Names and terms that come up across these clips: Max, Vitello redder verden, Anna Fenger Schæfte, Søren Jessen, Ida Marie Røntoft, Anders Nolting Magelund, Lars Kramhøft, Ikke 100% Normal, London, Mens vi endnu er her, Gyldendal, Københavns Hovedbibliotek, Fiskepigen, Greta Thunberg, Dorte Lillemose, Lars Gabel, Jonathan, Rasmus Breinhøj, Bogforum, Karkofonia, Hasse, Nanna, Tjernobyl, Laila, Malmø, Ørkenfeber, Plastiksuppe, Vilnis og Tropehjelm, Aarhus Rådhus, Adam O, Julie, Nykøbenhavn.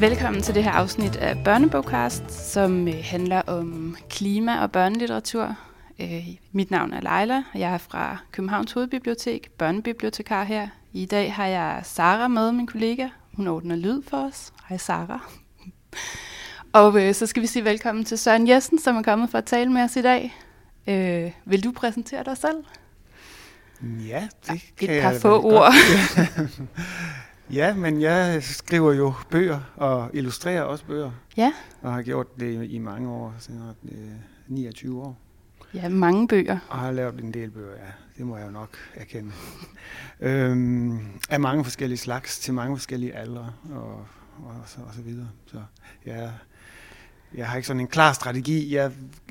Velkommen til det her afsnit af Børnebogcast, som handler om klima og børnelitteratur. Mit navn er Laila, og jeg er fra Københavns Hovedbibliotek, børnebibliotekar her. I dag har jeg Sara med, min kollega. Hun ordner lyd for os. Hej Sara. Og så skal vi sige velkommen til Søren Jessen, som er kommet for at tale med os i dag. Vil du præsentere dig selv? Ja, det kan jeg. Et par få ord. Ja, men jeg skriver jo bøger og illustrerer også bøger. Ja. Og har gjort det i mange år, senere 29 år. Ja, mange bøger. Og har lavet en del bøger, ja. Det må jeg jo nok erkende. Af mange forskellige slags, til mange forskellige aldre og så videre. Så jeg har ikke sådan en klar strategi.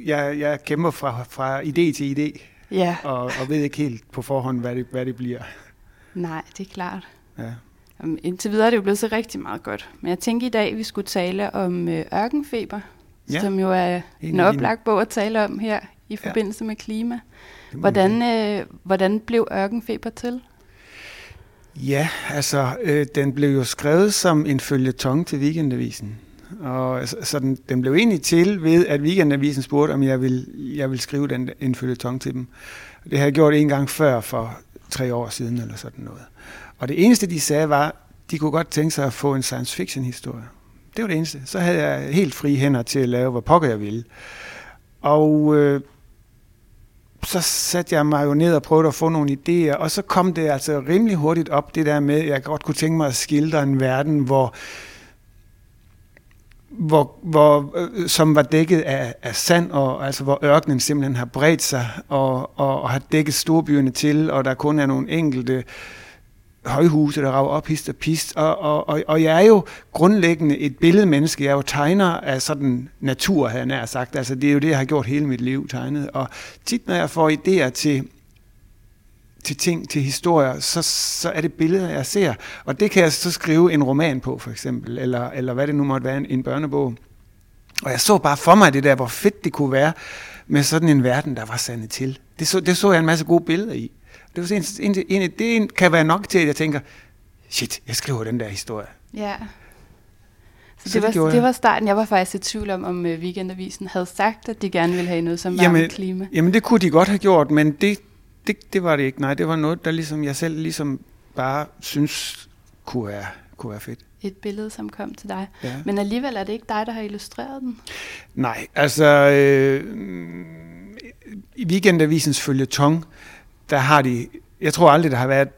Jeg kæmper fra idé til idé. Ja. Og ved ikke helt på forhånd, hvad det bliver. Nej, det er klart. Ja. Indtil videre er det jo blevet så rigtig meget godt. Men jeg tænker i dag, vi skulle tale om Ørkenfeber, ja, som jo er en oplagt bog at tale om her i forbindelse med klima. Hvordan blev Ørkenfeber til? Ja, altså den blev jo skrevet som en føljeton til Weekendavisen. Og så den blev egentlig til ved, at Weekendavisen spurgte, om jeg ville skrive en føljeton til dem. Det havde jeg gjort en gang før for 3 år siden eller sådan noget. Og det eneste, de sagde, var, de kunne godt tænke sig at få en science fiction-historie. Det var det eneste. Så havde jeg helt frie hænder til at lave, hvad pokker jeg ville. Og så satte jeg mig jo ned og prøvede at få nogle idéer, og så kom det altså rimelig hurtigt op, det der med, at jeg godt kunne tænke mig at skildre en verden, hvor som var dækket af sand, og altså hvor ørkenen simpelthen har bredt sig, og har dækket storbyerne til, og der kun er nogle enkelte højhuse, der rager op hist og pist, og jeg er jo grundlæggende et billedmenneske, jeg er jo tegner af sådan natur, havde jeg nær sagt, altså det er jo det, jeg har gjort hele mit liv, tegnet, og tit når jeg får idéer til ting, til historier, så er det billeder, jeg ser, og det kan jeg så skrive en roman på, for eksempel, eller hvad det nu måtte være, en børnebog, og jeg så bare for mig det der, hvor fedt det kunne være med sådan en verden, der var sandet til. Det så jeg en masse gode billeder i. Det kan være nok til, at jeg tænker, shit, jeg skriver den der historie. Ja. Så det var starten. Jeg var faktisk i tvivl om Weekendavisen havde sagt, at de gerne ville have noget som varme klima. Jamen, det kunne de godt have gjort, men det var det ikke. Nej, det var noget, der ligesom jeg selv ligesom bare synes kunne være fedt. Et billede, som kom til dig. Ja. Men alligevel er det ikke dig, der har illustreret den? Nej, altså i Weekendavisens føljeton, der har de, jeg tror aldrig, der har været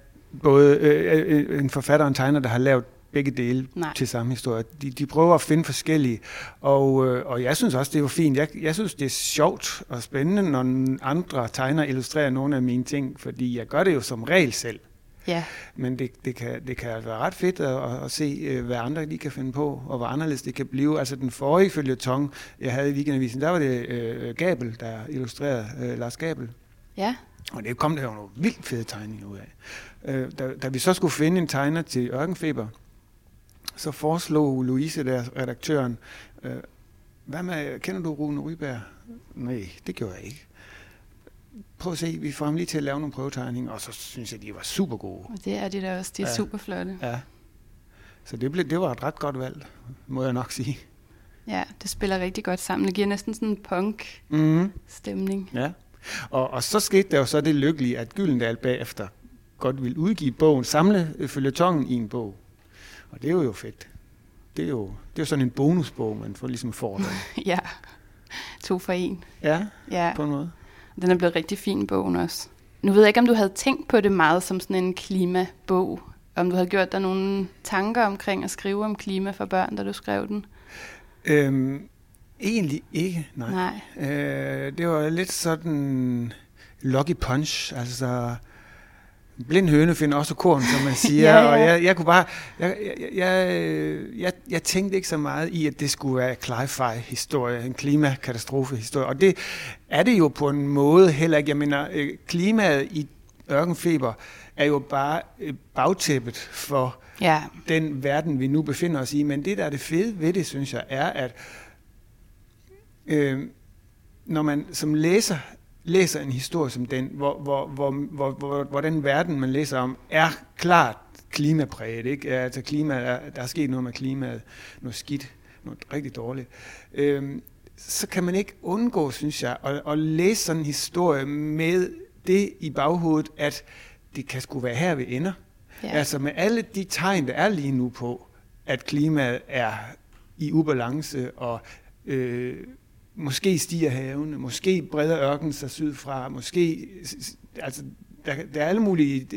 både en forfatter og en tegner, der har lavet begge dele til samme historie. De prøver at finde forskellige, og jeg synes også, det var fint. Jeg synes, det er sjovt og spændende, når andre tegnere illustrerer nogle af mine ting, fordi jeg gør det jo som regel selv. Ja. Men det kan være ret fedt at se, hvad andre de kan finde på, og hvor anderledes det kan blive. Altså den forrige føljeton, jeg havde i Weekendavisen, der var det Gabel, der illustrerede, Lars Gabel. Ja. Og det kom der jo nogle vildt fede tegninger ud af. Da vi så skulle finde en tegner til Ørkenfeber, så foreslog Louise, der redaktøren, hvad med, kender du Rune Ryberg? Nej, det gjorde jeg ikke. Prøv at se, vi får ham lige til at lave nogle prøvetegninger, og så synes jeg, de var super gode. Og det er de der også, de er super flotte. Ja. Så det var et ret godt valg, må jeg nok sige. Ja, det spiller rigtig godt sammen. Det giver næsten sådan en punk-stemning. Mm-hmm. Ja. Og så skete der jo så det lykkelige, at Gyldendal bagefter godt ville udgive bogen, samle føljetongen i en bog. Og det er jo fedt. Det er jo sådan en bonusbog, man får ligesom fordel. Ja, 2 for 1. Ja, på en måde. Den er blevet rigtig fin, bogen også. Nu ved jeg ikke, om du havde tænkt på det meget som sådan en klimabog. Om du havde gjort dig nogle tanker omkring at skrive om klima for børn, da du skrev den? Egentlig ikke, nej. Det var lidt sådan lucky punch, altså blind høne finder også korn, som man siger. Ja. Og jeg tænkte ikke så meget i, at det skulle være en sci-fi-historie, en klimakatastrofe-historie, og det er det jo på en måde heller ikke. Jeg mener, klimaet i Ørkenfeber er jo bare bagtæppet for den verden, vi nu befinder os i, men det, der er det fede ved det, synes jeg, er, at når man som læser en historie som den, hvor den verden, man læser om, er klart klimapræget, ikke? Altså der er sket noget med klimaet, noget skidt, noget rigtig dårligt. Så kan man ikke undgå, synes jeg, at læse sådan en historie med det i baghovedet, at det kan sgu være her, vi ender. Ja. Altså med alle de tegn, der er lige nu på, at klimaet er i ubalance, og måske stiger havene, måske breder ørkenen sig sydfra, måske... Altså, der er alle mulige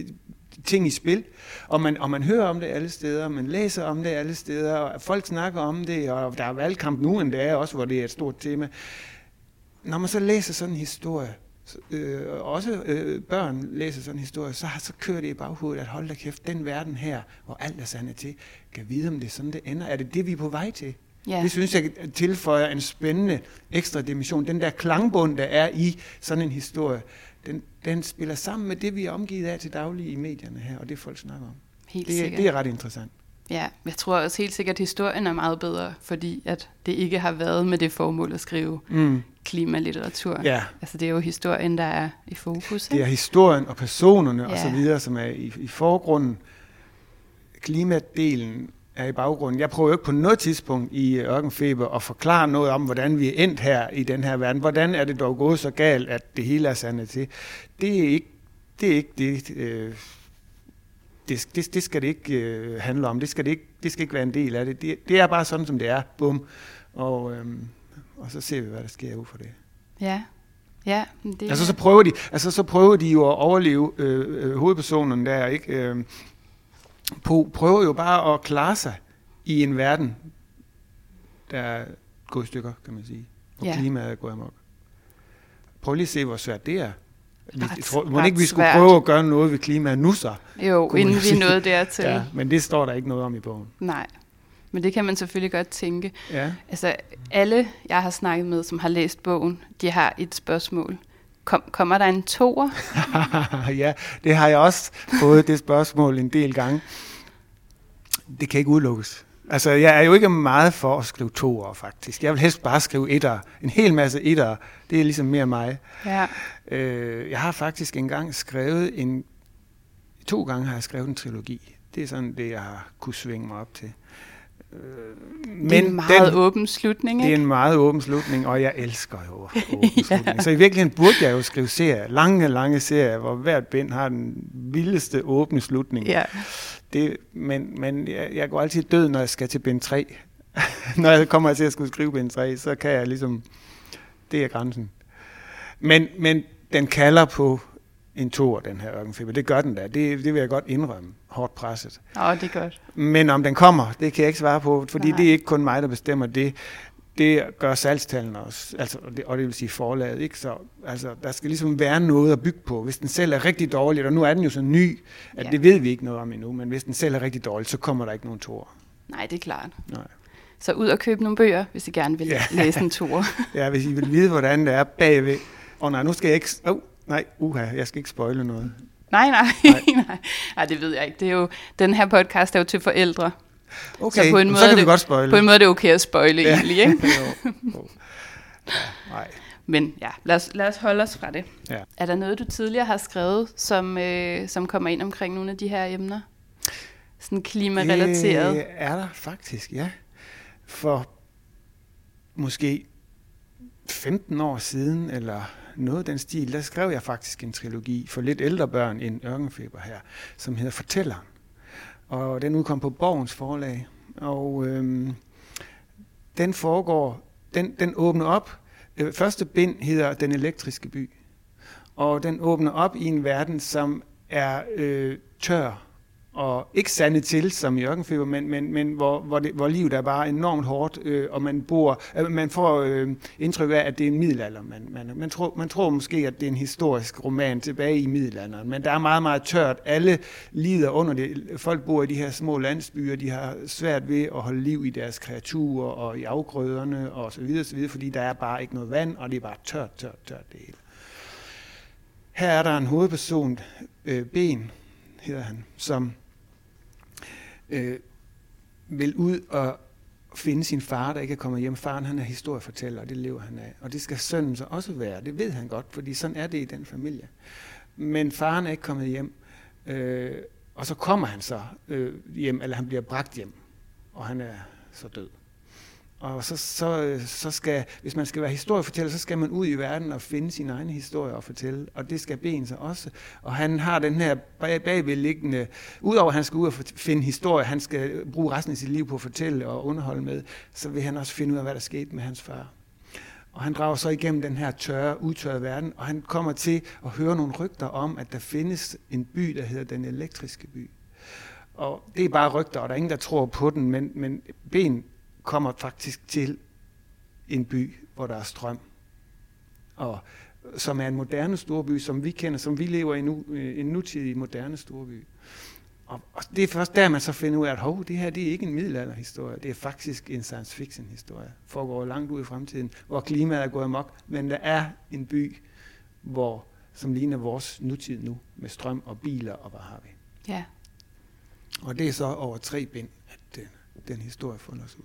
ting i spil, og man hører om det alle steder, man læser om det alle steder, og folk snakker om det, og der er valgkamp nu endda også, hvor det er et stort tema. Når man så læser sådan en historie, også børn læser sådan en historie, så kører det i baghovedet, at hold da kæft, den verden her, hvor alt er sandet til, kan vide, om det sådan, det ender. Er det det, vi er på vej til? Yeah. Det synes jeg tilføjer en spændende ekstra dimension. Den der klangbund, der er i sådan en historie, den spiller sammen med det, vi er omgivet af til daglig i medierne her, og det folk snakker om. Det er ret interessant. Ja, jeg tror også helt sikkert, at historien er meget bedre, fordi at det ikke har været med det formål at skrive klimalitteratur. Ja. Altså det er jo historien, der er i fokus. Ikke? Det er historien og personerne og så videre, som er i forgrunden. Klimadelen er i baggrunden. Jeg prøver jo ikke på noget tidspunkt i Ørkenfeber at forklare noget om, hvordan vi er endt her i den her verden. Hvordan er det dog gået så galt, at det hele er sandet til? Det skal det ikke handle om. Det skal ikke være en del af det. Det er bare sådan, som det er. Bum. Og så ser vi, hvad der sker ud for det. Ja. Ja, det... Altså så prøver de jo at overleve hovedpersonerne der, ikke? Prøver jo bare at klare sig i en verden, der går i stykker, kan man sige. Og klimaet går amok. Prøv lige at se, hvor svært det er. Må ikke vi skulle prøve at gøre noget ved klimaet nu så? Jo, inden vi nåede dertil. Ja, men det står der ikke noget om i bogen. Nej, men det kan man selvfølgelig godt tænke. Ja. Altså, alle jeg har snakket med, som har læst bogen, de har et spørgsmål. Kommer der en toer? Ja, det har jeg også fået det spørgsmål en del gange. Det kan ikke udelukkes. Altså, jeg er jo ikke meget for at skrive toer, faktisk. Jeg vil helst bare skrive etter. En hel masse etter. Det er ligesom mere mig. Ja. Jeg har faktisk engang skrevet en... 2 gange har jeg skrevet en trilogi. Det er sådan det, jeg har kunne svinge mig op til. Men det er en meget åben slutning, ikke? Det er en meget åben slutning, og jeg elsker jo åben slutning. Så i virkeligheden burde jeg jo skrive serier, lange, lange serier, hvor hvert bind har den vildeste åbne slutning. Ja. Men jeg går altid død, når jeg skal til bind 3. Når jeg kommer til at skulle skrive bind 3, så kan jeg ligesom... Det er grænsen. Men den kalder på en toer, den her Ørkenfeber. Det gør den da. Det vil jeg godt indrømme. Hårdt presset. Åh, det er godt. Men om den kommer, det kan jeg ikke svare på, fordi det er ikke kun mig, der bestemmer det. Det gør salgstallene også, altså, og det vil sige forlaget, ikke? Så altså, der skal ligesom være noget at bygge på. Hvis den selv er rigtig dårlig, og nu er den jo så ny, at det ved vi ikke noget om endnu, men hvis den selv er rigtig dårlig, så kommer der ikke nogen toer. Nej, det er klart. Nej. Så ud og købe nogle bøger, hvis I gerne vil læse en toer. Ja, hvis I vil vide, hvordan det er bagved. Nej, nu skal jeg ikke... jeg skal ikke spoile noget. Nej. Nej, det ved jeg ikke. Det er jo, den her podcast er jo til forældre. Okay, så på en måde, så kan vi godt spoile. På en måde er det okay at spoile egentlig, ikke? Jo. Nej. Men ja, lad os holde os fra det. Ja. Er der noget, du tidligere har skrevet, som kommer ind omkring nogle af de her emner? Sådan klimarelateret? Det er der faktisk, ja. For måske 15 år siden, eller... Noget af den stil, der skrev jeg faktisk en trilogi for lidt ældre børn end Ørkenfeber her, som hedder Fortælleren. Og den udkom på Borgens Forlag, og den foregår, den åbner op. Første bind hedder Den Elektriske By, og den åbner op i en verden, som er tør og ikke sandet til, som i Ørkenfeber, men hvor livet er bare enormt hårdt, og man får indtryk af, at det er en middelalder. Man tror måske, at det er en historisk roman tilbage i middelalderen, men der er meget, meget tørt. Alle lider under det. Folk bor i de her små landsbyer, de har svært ved at holde liv i deres kreaturer og i afgrøderne og så videre, fordi der er bare ikke noget vand, og det er bare tørt det hele. Her er der en hovedperson, Ben hedder han, som vil ud og finde sin far, der ikke er kommet hjem. Faren, han er historiefortæller, og det lever han af. Og det skal sønnen så også være. Det ved han godt, fordi sådan er det i den familie. Men faren er ikke kommet hjem, Og så kommer han så hjem, eller han bliver bragt hjem, og han er så død. Og så skal, hvis man skal være historiefortæller, så skal man ud i verden og finde sine egne historier og fortælle, og det skal Ben så også. Og han har den her bagvedliggende, udover at han skal ud og finde historier, han skal bruge resten af sit liv på at fortælle og underholde med, så vil han også finde ud af, hvad der skete med hans far. Og han drager så igennem den her udtørrede verden, og han kommer til at høre nogle rygter om, at der findes en by, der hedder Den Elektriske By. Og det er bare rygter, og der er ingen, der tror på den, men Ben kommer faktisk til en by, hvor der er strøm, og som er en moderne storby, som vi kender, som vi lever i nu, en nutidig moderne storby. Og det er først der, man så finder ud af, at det her, det er ikke en middelalderhistorie, det er faktisk en science fiction historie. Foregår langt ud i fremtiden, hvor klimaet er gået amok, men der er en by, som ligner vores nutid nu, med strøm og biler og hvad har vi. Ja. Og det er så over 3 bind, at den historie fundet os ud.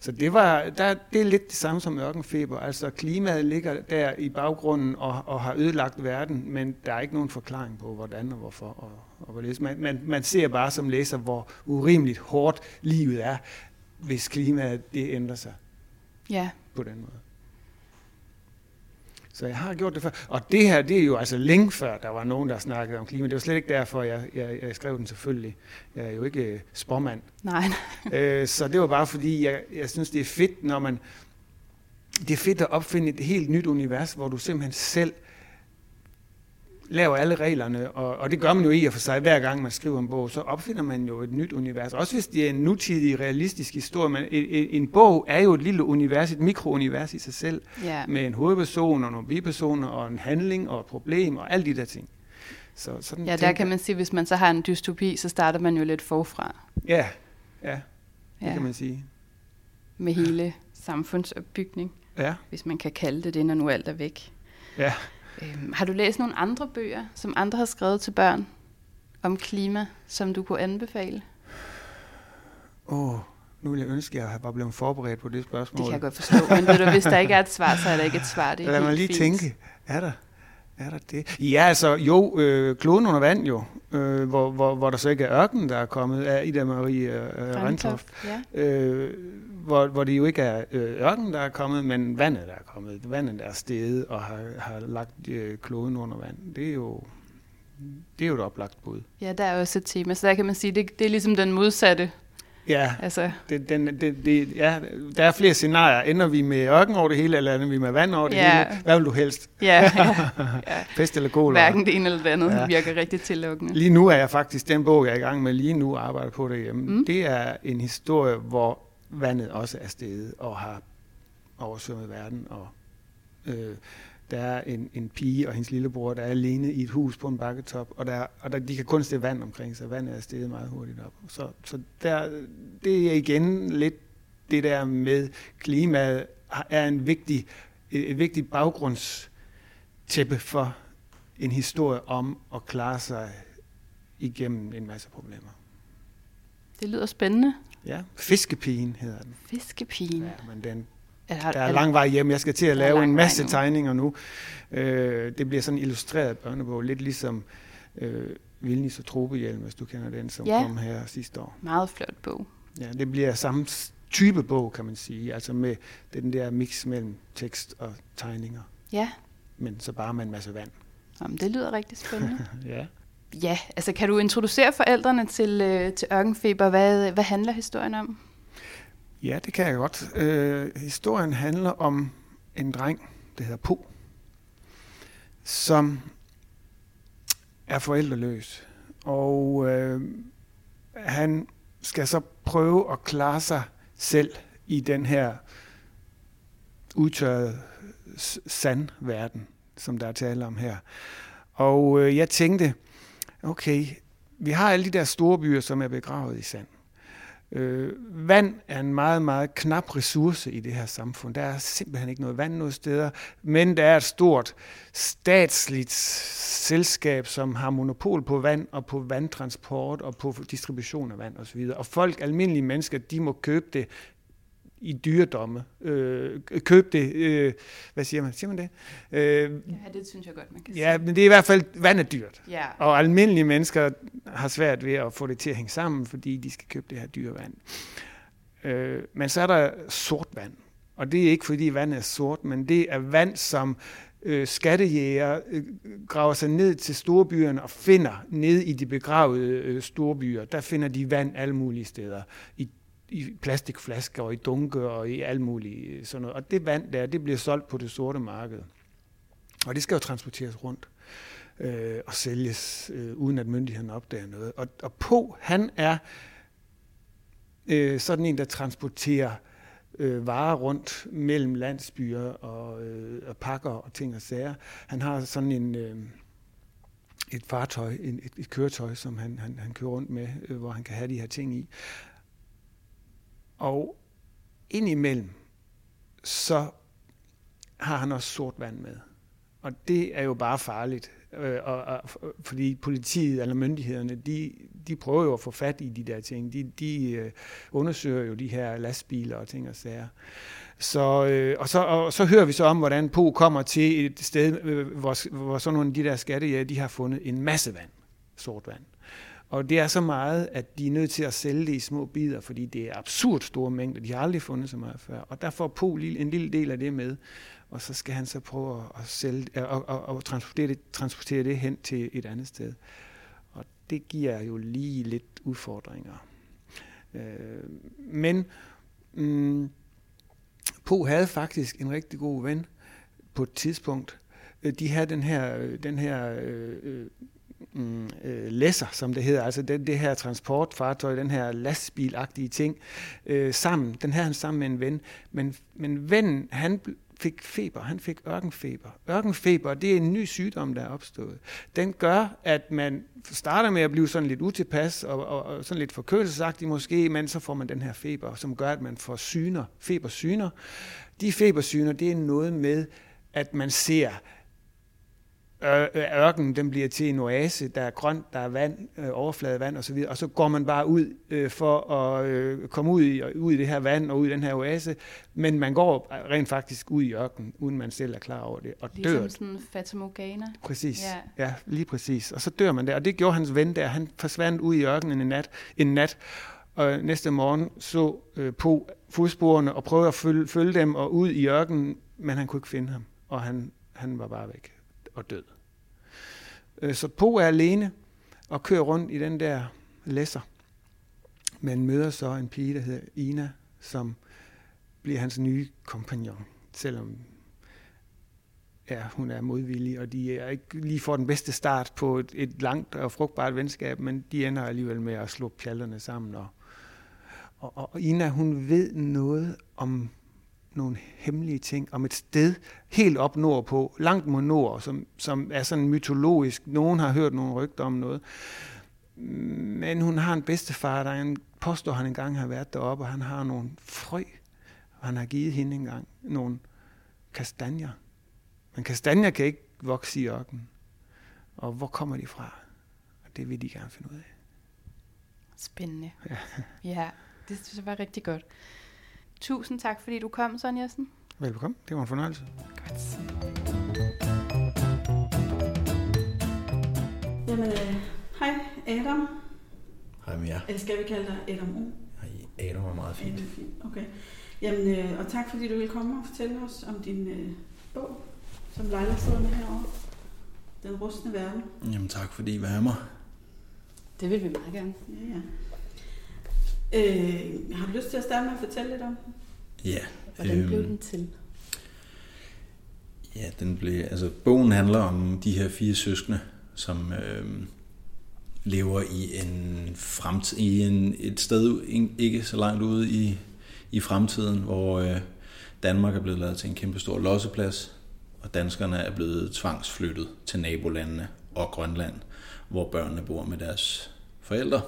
Så det er lidt det samme som Ørkenfeber. Altså klimaet ligger der i baggrunden og har ødelagt verden, men der er ikke nogen forklaring på hvordan og hvorfor og hvorledes. Man ser bare som læser, hvor urimeligt hårdt livet er, hvis klimaet det ændrer sig. Ja. På den måde. Så jeg har gjort det før. Og det her, det er jo altså længe før, der var nogen, der snakkede om klima. Det var slet ikke derfor, jeg skrev den selvfølgelig. Jeg er jo ikke spormand. Nej. Så det var bare fordi, jeg synes, det er fedt, når man... Det er fedt at opfinde et helt nyt univers, hvor du simpelthen selv laver alle reglerne. Og det gør man jo i og for sig. Hver gang man skriver en bog, så opfinder man jo et nyt univers. Også hvis det er en nutidig, realistisk historie. Men en bog er jo et lille univers, et mikrounivers i sig selv. Yeah. Med en hovedperson og nogle bipersoner og en handling og et problem og alle de der ting. Der kan man sige, hvis man så har en dystopi, så starter man jo lidt forfra. Ja, kan man sige. Med hele samfundsopbygning. Ja. Hvis man kan kalde det, når nu alt er væk. Ja. Har du læst nogle andre bøger, som andre har skrevet til børn om klima, som du kunne anbefale? Nu ville jeg ønske, at jeg var blevet forberedt på det spørgsmål. Det kan jeg godt forstå, men ved du, hvis der ikke er et svar, så er der ikke et svar. Det er lad mig lige fint. Tænke, er der det? Ja, altså jo, Kloden under vand jo, hvor der så ikke er ørken, der er kommet af Ida Marie Røntoft. Ja. Hvor det jo ikke er ørken, der er kommet, men vandet, der er kommet. Vandet, der er steget og har lagt kloden under vand. Det er jo et oplagt bud. Ja, der er også et tema, så der kan man sige, det er ligesom den modsatte. Ja, altså. Der er flere scenarier. Ender vi med ørken over det hele, eller ender vi med vand over det hele? Hvad vil du helst? Ja. Pest eller kolera? Hverken det ene eller det andet virker rigtig tillokkende. Lige nu er jeg faktisk den bog, jeg er i gang med lige nu arbejder på derhjemme. Det er en historie, hvor vandet også er steget og har oversvømmet verden. Og der er en pige og hendes lillebror, der er alene i et hus på en bakketop, og de kan kun se vand omkring sig. Vandet er steget meget hurtigt op. Så der, det er igen lidt det der med klimaet, er et vigtigt baggrundstæppe for en historie om at klare sig igennem en masse problemer. Det lyder spændende. Ja, Fiskepigen hedder den. Fiskepigen. Ja, men der er lang vej hjem. Jeg skal til at lave en masse tegninger nu. Det bliver sådan en illustreret børnebog, lidt ligesom Vilnis og Tropehjelm, hvis du kender den, som kom her sidste år. Meget flot bog. Ja, det bliver samme type bog, kan man sige, altså med den der mix mellem tekst og tegninger. Ja. Men så bare med en masse vand. Jamen, det lyder rigtig spændende. Ja. Ja, altså kan du introducere forældrene til Ørkenfeber? Hvad handler historien om? Ja, det kan jeg godt. Historien handler om en dreng, der hedder Po, som er forældreløs. Og han skal så prøve at klare sig selv i den her udtørrede sandverden, som der er tale om her. Og jeg tænkte... Okay, vi har alle de der store byer, som er begravet i sand. Vand er en meget, meget knap ressource i det her samfund. Der er simpelthen ikke noget vand nogen steder, men der er et stort statsligt selskab, som har monopol på vand og på vandtransport og på distribution af vand osv. Og folk, almindelige mennesker, de må købe det i dyredomme. Køb det. Hvad siger man? Siger man det? Ja, det synes jeg godt, man kan sige. Ja, men det er i hvert fald, vand er dyrt. Ja. Og almindelige mennesker har svært ved at få det til at hænge sammen, fordi de skal købe det her dyre vand. Men så er der sort vand. Og det er ikke, fordi vand er sort, men det er vand, som skattejæger graver sig ned til storbyerne og finder ned i de begravede storbyer. Der finder de vand alle mulige steder. I plastikflasker og i dunker og i alt muligt sådan noget. Og det vand der, det bliver solgt på det sorte marked. Og det skal jo transporteres rundt og sælges, uden at myndighederne opdager noget. Og på, han er sådan en, der transporterer varer rundt mellem landsbyer og pakker og ting og sager. Han har sådan en... et fartøj, et køretøj, som han kører rundt med, hvor han kan have de her ting i. Og indimellem, så har han også sort vand med. Og det er jo bare farligt, fordi politiet eller myndighederne, de prøver jo at få fat i de der ting. De undersøger jo de her lastbiler og ting og sager. Så hører vi så om, hvordan Po kommer til et sted, hvor sådan nogle af de der skattejæger, de har fundet en masse vand, sort vand. Og det er så meget, at de er nødt til at sælge det i små bidder, fordi det er absurd store mængder. De har aldrig fundet så meget før. Og der får Po en lille del af det med, og så skal han så prøve at sælge og transportere det hen til et andet sted. Og det giver jo lige lidt udfordringer. Men Po havde faktisk en rigtig god ven på et tidspunkt. De havde den her læsser, som det hedder, altså det her transportfartøj, den her lastbilagtige ting, sammen. Den havde han sammen med en ven. Men vennen, han fik feber, han fik ørkenfeber. Ørkenfeber, det er en ny sygdom, der er opstået. Den gør, at man starter med at blive sådan lidt utilpas og sådan lidt forkølelsesagtig måske, men så får man den her feber, som gør, at man får syner, febersyner. De febersyner, det er noget med, at man ser ørkenen, den bliver til en oase, der er grønt, der er vand, overfladevand osv., og så går man bare ud for at komme ud i det her vand og ud i den her oase, men man går rent faktisk ud i ørkenen, uden man selv er klar over det, og ligesom dør. Ligesom sådan en fatamorgana. Præcis, ja, lige præcis. Og så dør man der, og det gjorde hans ven der, han forsvandt ud i ørkenen en nat, og næste morgen så på fodsporene og prøvede at følge dem og ud i ørkenen, men han kunne ikke finde ham, og han var bare væk og død. Så Po er alene og kører rundt i den der læsser. Man møder så en pige, der hedder Ina, som bliver hans nye kompagnon, selvom hun er modvillig, og de er ikke lige for den bedste start på et langt og frugtbart venskab, men de ender alligevel med at slå pjallerne sammen. Og Ina, hun ved noget om nogle hemmelige ting, om et sted helt op nordpå, langt mod nord, som er sådan mytologisk. Nogen har hørt nogle rygter om noget. Men hun har en bedstefar, der påstår, han engang har været deroppe, og han har nogle frø. Han har givet hende engang nogle kastanjer. Men kastanjer kan ikke vokse i ørkenen. Og hvor kommer de fra? Og det vil de gerne finde ud af. Spændende. Ja, det synes jeg var rigtig godt. Tusind tak, fordi du kom, Søren Jessen. Velbekomme. Det var en fornøjelse. Godt. Jamen, hej Adam. Hej med jer. Eller skal vi kalde dig Adam O? Hej, Adam er meget fint. Okay. Jamen, og tak, fordi du vil komme og fortælle os om din bog, som Laila sidder med herovre. Den rustne verden. Jamen, tak, fordi I var med. Det vil vi meget gerne. Ja. Har du lyst til at starte med at fortælle lidt om den? Ja. Hvordan blev den til? Ja, den blev... Altså, bogen handler om de her 4 søskende, som lever i en fremtid... et sted ikke så langt ude i fremtiden, hvor Danmark er blevet lavet til en kæmpe stor losseplads, og danskerne er blevet tvangsflyttet til nabolandene og Grønland, hvor børnene bor med deres forældre,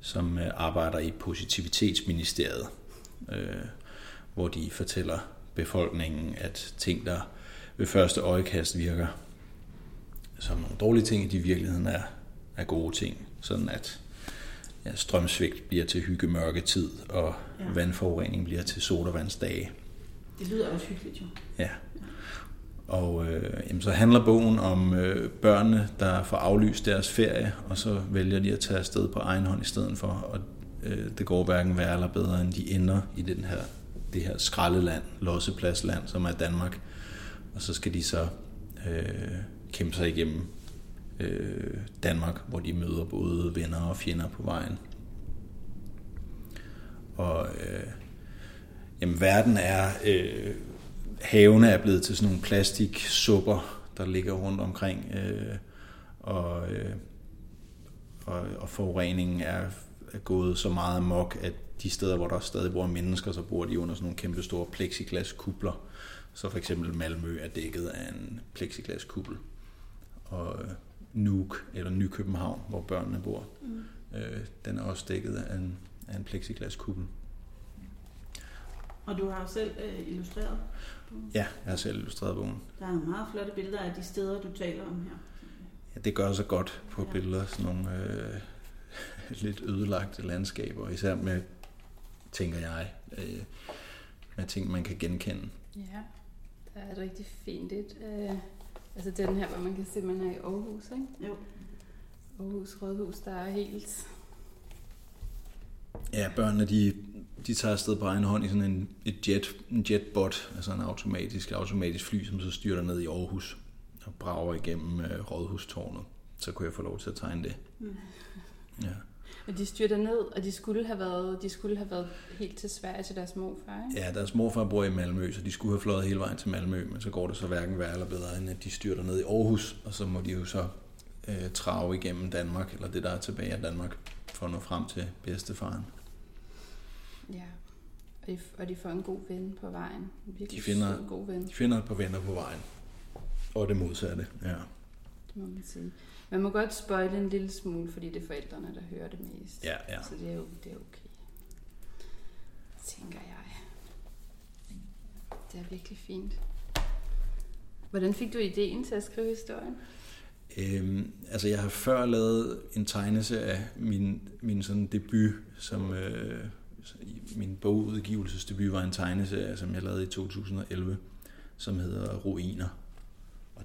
som arbejder i Positivitetsministeriet, hvor de fortæller befolkningen, at ting, der ved første øjekast virker som nogle dårlige ting, i virkeligheden er gode ting. Sådan at ja, strømsvigt bliver til hyggemørketid, og vandforurening bliver til sodavandsdage. Det lyder også hyggeligt, jo. Ja. Og så handler bogen om børnene, der får aflyst deres ferie, og så vælger de at tage afsted på egen hånd i stedet for, og det går hverken værre eller bedre, end de ender i det her skraldeland, lossepladsland, som er Danmark. Og så skal de så kæmpe sig igennem Danmark, hvor de møder både venner og fjender på vejen. Og verden er... Havene er blevet til sådan nogle plastiksupper, der ligger rundt omkring, og forureningen er gået så meget amok, at de steder, hvor der stadig bor mennesker, så bor de under sådan nogle kæmpe store plexiglaskupler. Så for eksempel Malmø er dækket af en plexiglaskuppel, og Nykøbenhavn, hvor børnene bor, den er også dækket af en plexiglaskuppel. Og du har jo selv illustreret bogen? Ja, jeg har selv illustreret bogen. Der er nogle meget flotte billeder af de steder, du taler om her. Ja, det gør så godt på billeder, sådan nogle lidt ødelagte landskaber, især med, tænker jeg, med ting, man kan genkende. Ja, der er et rigtig fint et. Den her, hvor man kan se, man er i Aarhus, ikke? Jo. Aarhus Rådhus, der er helt... Ja, børnene de tager afsted på egen hånd i sådan en jetbot, altså en automatisk fly, som så styrter ned i Aarhus og brager igennem Rådhustårnet. Så kunne jeg få lov til at tegne det. Mm. Ja. Og de styrter ned, og de skulle have været helt til Sverige til deres morfar, ikke? Ja, deres morfar bor i Malmø, så de skulle have fløjet hele vejen til Malmø, men så går det så hverken værre eller bedre, end at de styrter ned i Aarhus, og så må de jo så trave igennem Danmark, eller det der er tilbage af Danmark, for at nå frem til bedstefaren. Ja, og de får en god ven på vejen. De finder et par venner på vejen. Og det modsatte, ja. Det må man sige. Man må godt spoile en lille smule, fordi det er forældrene, der hører det mest. Ja, ja. Så det er okay, tænker jeg. Det er virkelig fint. Hvordan fik du ideen til at skrive historien? Jeg har før lavet en tegnelse af min sådan debut, som min bogudgivelsesdebut var en tegnelse, som jeg lavede i 2011, som hedder Ruiner. Og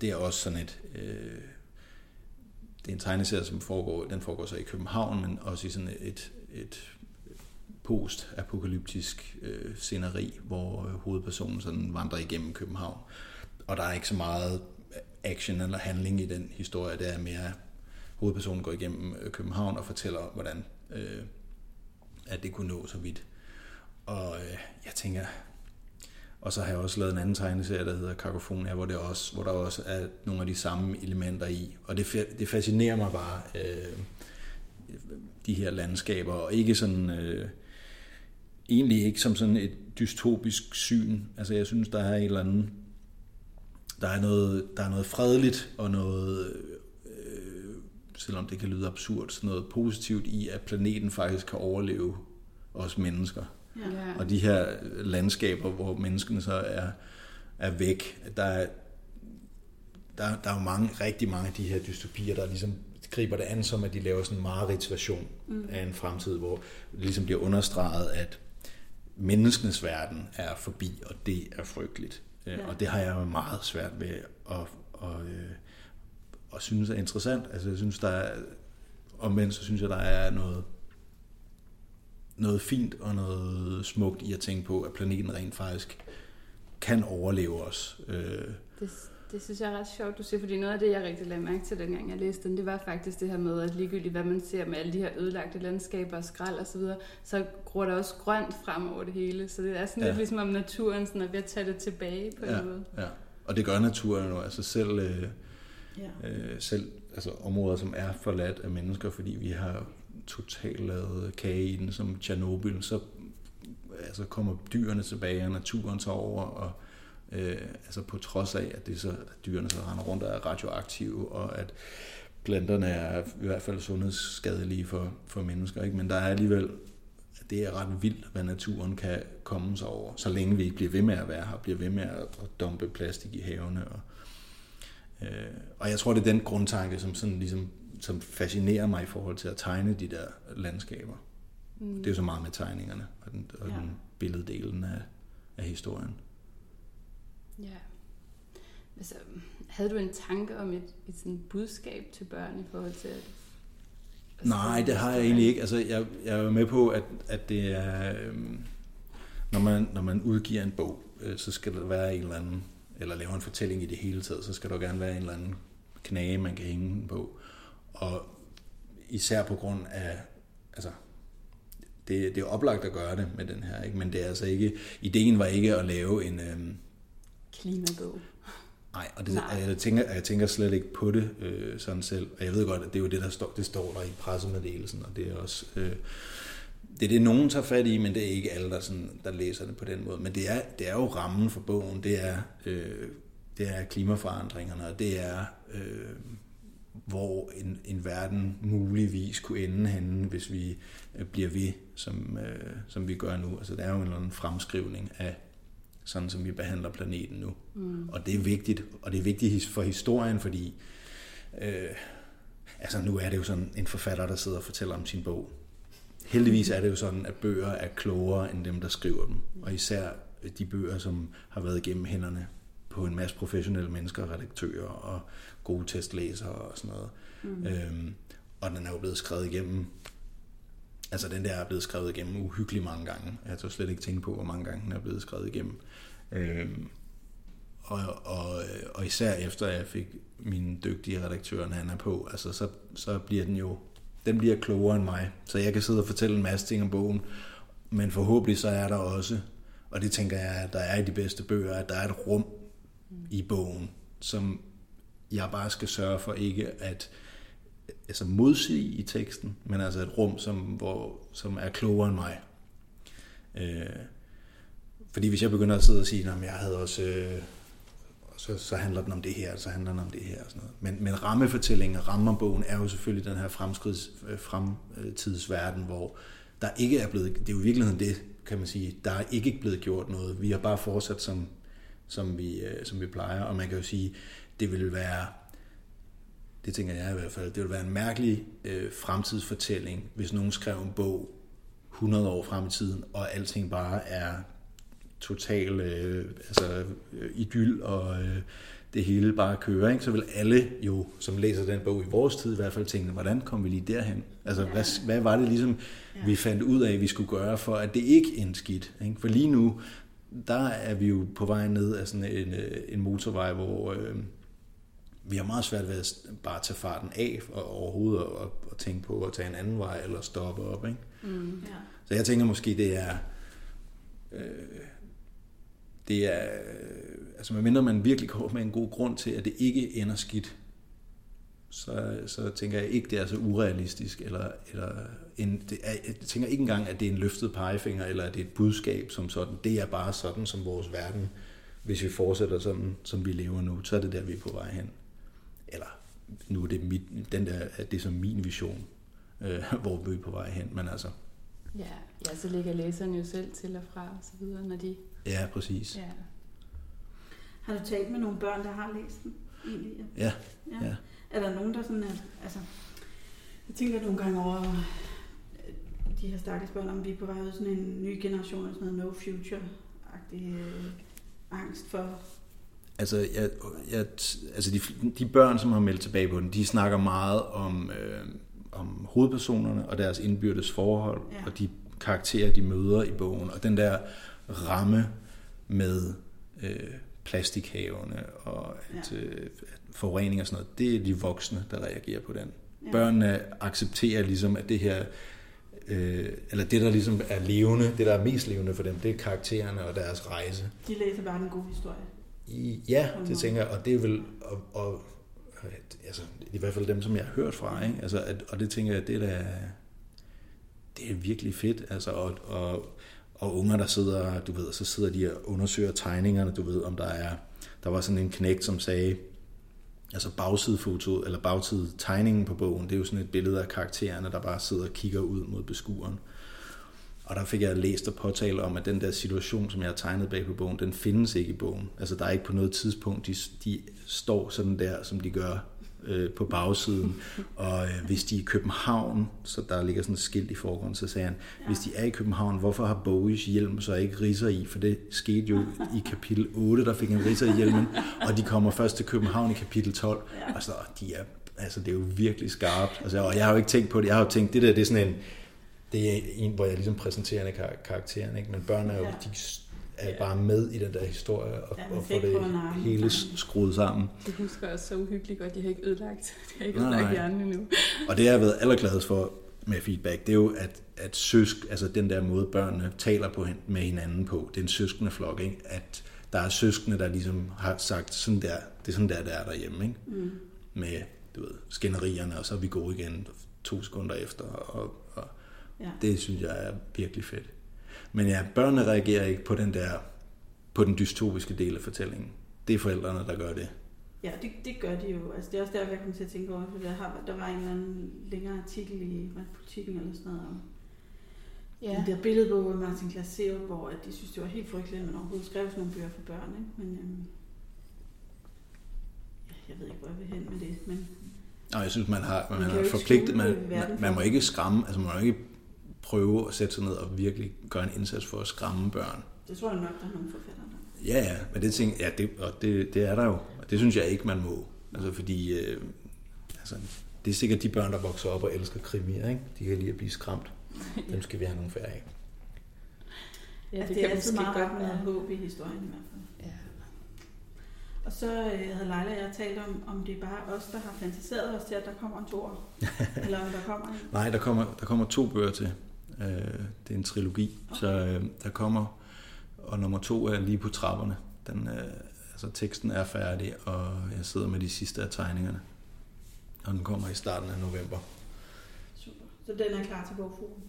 det er også sådan et det er en tegneserie, som foregår så i København, men også i sådan et post-apokalyptisk sceneri, hvor hovedpersonen sådan vandrer igennem København. Og der er ikke så meget action eller handling i den historie. Det er mere, at hovedpersonen går igennem København og fortæller, hvordan at det kunne nå så vidt. Og jeg tænker, og så har jeg også lavet en anden tegneserie, der hedder Karkofonia, hvor der også er nogle af de samme elementer i. Og det fascinerer mig bare, de her landskaber, og ikke sådan... egentlig ikke som sådan et dystopisk syn. Altså jeg synes, der er et eller andet... Der er noget fredeligt og noget, selvom det kan lyde absurd, så noget positivt i, at planeten faktisk kan overleve os mennesker. Ja. Og de her landskaber, hvor menneskene så er væk, der er jo rigtig mange af de her dystopier, der ligesom griber det an som, at de laver sådan en mareridtsversion af en fremtid, hvor det ligesom bliver understreget, at menneskenes verden er forbi, og det er frygteligt. Ja. Og det har jeg meget svært ved at synes er interessant. Altså jeg synes, der er noget fint og noget smukt i at tænke på, at planeten rent faktisk kan overleve os. Det synes jeg er ret sjovt, du siger, fordi noget af det, jeg rigtig lagde mærke til, dengang jeg læste den, det var faktisk det her med, at ligegyldigt hvad man ser med alle de her ødelagte landskaber og skrald og så videre, så gror der også grønt frem over det hele. Så det er sådan lidt ligesom om naturen sådan er ved at tage det tilbage på en måde. Ja, og det gør naturen jo. Altså selv områder, som er forladt af mennesker, fordi vi har totalt lavet kage i den, som Tjernobyl, så kommer dyrene tilbage, og naturen tager over, og på trods af, at det så at dyrene så render rundt og er radioaktive, og at planterne er i hvert fald sundhedsskadelige for mennesker, ikke? Men der er alligevel, det er ret vildt, hvad naturen kan komme sig over, så længe vi ikke bliver ved med at være her, bliver ved med at dumpe plastik i havene og Og jeg tror, det er den grundtanke, som sådan ligesom, som fascinerer mig i forhold til at tegne de der landskaber. Mm. Det er jo så meget med tegningerne og den billeddelen af historien. Ja. Altså, havde du en tanke om et sådan budskab til børn i forhold til at... Nej, det har jeg egentlig ikke. Altså, jeg er med på, at det er... Når man udgiver en bog, så skal der være en eller anden... Eller laver en fortælling i det hele taget, så skal der gerne være en eller anden knage, man kan hænge på. Og især på grund af... Altså, det er oplagt at gøre det med den her, ikke? Men det er altså ikke... Ideen var ikke at lave en... Klimabog. Nej, og jeg tænker slet ikke på det sådan selv. Og jeg ved godt, at det er jo det, der står, det står der i pressemeddelelsen, og det er også... det er det, nogen tager fat i, men det er ikke alle, der læser det på den måde. Men det er jo rammen for bogen, det er klimaforandringerne, og det er, hvor en verden muligvis kunne ende henne, hvis vi bliver ved, som vi gør nu. Altså, der er jo en eller anden fremskrivning af sådan, som vi behandler planeten nu. Mm. Og det er vigtigt, og det er vigtigt for historien, fordi altså, nu er det jo sådan en forfatter, der sidder og fortæller om sin bog. Heldigvis er det jo sådan, at bøger er klogere end dem, der skriver dem. Og især de bøger, som har været igennem hænderne på en masse professionelle mennesker, redaktører og gode testlæsere og sådan noget. Mm. Og den er jo blevet skrevet igennem. Altså, den der er blevet skrevet igennem uhyggeligt mange gange. Jeg tror slet ikke tænke på, hvor mange gange den er blevet skrevet igennem. Og især efter jeg fik min dygtige redaktør, Nanna, på, altså, så bliver den jo... Den bliver klogere end mig, så jeg kan sidde og fortælle en masse ting om bogen, men forhåbentlig så er der også, og det tænker jeg, at der er i de bedste bøger, at der er et rum i bogen, som jeg bare skal sørge for ikke at altså modsige i teksten, men altså et rum, som er klogere end mig. Fordi hvis jeg begynder at sidde og sige, at jeg havde også... Så handler den om det her, så handler den om det her og sådan noget. Men rammefortællingen, rammerbogen er jo selvfølgelig den her fremtidsverden, hvor der ikke er blevet, det er jo i virkeligheden det, kan man sige, der er ikke blevet gjort noget. Vi har bare fortsat som vi plejer, og man kan jo sige, det vil være, det tænker jeg i hvert fald, det vil være en mærkelig fremtidsfortælling, hvis nogen skrev en bog 100 år frem i tiden, og alting bare er total idyl, og det hele bare kører, ikke? Så vil alle jo, som læser den bog i vores tid i hvert fald, tænke, hvordan kom vi lige derhen? Altså, ja. Hvad var det ligesom, vi fandt ud af, vi skulle gøre, for at det ikke endte skidt, ikke? For lige nu, der er vi jo på vej ned af sådan en motorvej, hvor vi har meget svært ved at bare tage farten af, og overhovedet og tænke på at tage en anden vej, eller stoppe op, ikke? Mm, ja. Så jeg tænker måske, det er... Det er, altså medmindre man virkelig kommer med en god grund til, at det ikke ender skidt, så tænker jeg ikke, det er så urealistisk, jeg tænker ikke engang, at det er en løftet pegefinger, eller at det er et budskab som sådan. Det er bare sådan, som vores verden, hvis vi fortsætter sådan, som vi lever nu, så er det der, vi er på vej hen. Eller nu er det, det er som min vision, hvor vi er på vej hen, men altså... Ja, så ligger læserne jo selv til og fra og så videre, når de... Ja, præcis. Ja. Har du talt med nogle børn, der har læst den egentlig? Ja. Er der nogen, der sådan er... Altså, jeg tænker nogle gange over de her stakkels børn, om vi er på vej ud sådan en ny generation af sådan noget no future-agtig angst for... Altså, de børn, som har meldt tilbage på den, de snakker meget om hovedpersonerne og deres indbyrdes forhold, og de karakterer, de møder i bogen, og den der ramme med plastikhaverne og at forurening og sådan noget, det er de voksne, der reagerer på den. Ja. Børnene accepterer ligesom, at det her, eller det, der ligesom er levende, det, der er mest levende for dem, det er karaktererne og deres rejse. De læser bare den gode historie. Det tænker jeg, og det er vel... Altså, i hvert fald dem, som jeg har hørt fra, ikke? Altså, og det tænker jeg, det er virkelig fedt, altså, og unger, der sidder, du ved, så sidder de og undersøger tegningerne, du ved, om der var sådan en knægt, som sagde, altså bagsidetegningen på bogen, det er jo sådan et billede af karaktererne, der bare sidder og kigger ud mod beskueren, Og der fik jeg læst og påtale om, at den der situation, som jeg har tegnet bag på bogen, den findes ikke i bogen. Altså der er ikke på noget tidspunkt, de står sådan der, som de gør på bagsiden. Og hvis de er i København, så der ligger sådan et skilt i forgrunden, så sagde han, hvis de er i København, hvorfor har Bowies hjelm så ikke ridser i? For det skete jo i kapitel 8, der fik han ridser i hjelmen, og de kommer først til København i kapitel 12. Og så, altså det er jo virkelig skarpt. Altså, og jeg har jo ikke tænkt på det. Jeg har jo tænkt, det er sådan en... Det er en, hvor jeg ligesom præsenterer karakteren, ikke? Men børn er jo de er bare med i den der historie og får det hele skruet sammen. Det husker jeg også så uhyggeligt godt, jeg har ikke ødelagt hjernen endnu. Og det jeg har været allergladest for med feedback, det er jo at søsk, altså den der måde børnene taler med hinanden på, det er en søskende flok, ikke? At der er søskende, der ligesom har sagt sådan der, det er sådan der er derhjemme, ikke? Mm. Med skænderierne, og så er vi gode igen 2 sekunder efter, og ja. Det synes jeg er virkelig fedt. Men ja, børnene reagerer ikke på den dystopiske del af fortællingen. Det er forældrene, der gør det. Ja, det gør de jo. Altså, det er også derfor, jeg kom til at tænke over, for der var en eller anden længere artikel i Politikken eller sådan noget om den der billedbog af Martin Glasev, hvor at de synes, det var helt frygteligt, at man overhovedet skrev sådan nogle bøger for børn. Ikke? Men jeg ved ikke, hvor jeg vil hen med det, men... Og jeg synes, man har forpligtet, man må ikke skræmme, altså man må ikke prøve at sætte sig ned og virkelig gøre en indsats for at skræmme børn. Det tror jeg nok, der er nogle forfattere. Ja, men det er der jo, og det synes jeg ikke, man må. Altså fordi, det er sikkert de børn, der vokser op og elsker krimier, ikke? De kan lide at blive skræmt. Dem skal vi have nogle færre af. Ja, det er altid meget godt med håb i historien i hvert fald. Og så havde Laila og jeg talt om det er bare os, der har fantaseret os til, at der kommer en 2'er. Eller om der kommer en... Nej, der kommer 2 bøger til. Det er en trilogi, okay. Så der kommer... Og nummer 2 er lige på trapperne. Teksten er færdig, og jeg sidder med de sidste af tegningerne. Og den kommer i starten af november. Super. Så den er klar til Bogforum?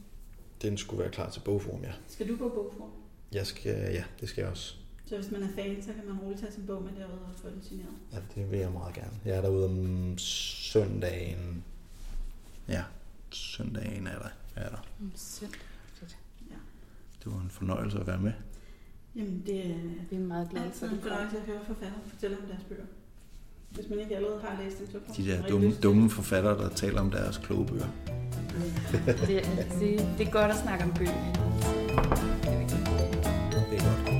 Den skulle være klar til Bogforum, ja. Skal du på Bogforum? Jeg skal, ja, det skal jeg også. Så hvis man er fan, så kan man roligt tage sin bog med derude og få den signeret. Ja, det vil jeg meget gerne. Jeg er derude om søndagen. Ja, søndagen er der. Søndag. Ja. Det var en fornøjelse at være med. Jamen, vi er meget glade for det. Det er en fornøjelse at høre forfattere fortælle om deres bøger. Hvis man ikke allerede har læst dem, så kommer de der dumme forfattere, der taler om deres kloge bøger. Ja, det er godt at snakke om bøger. Det er godt.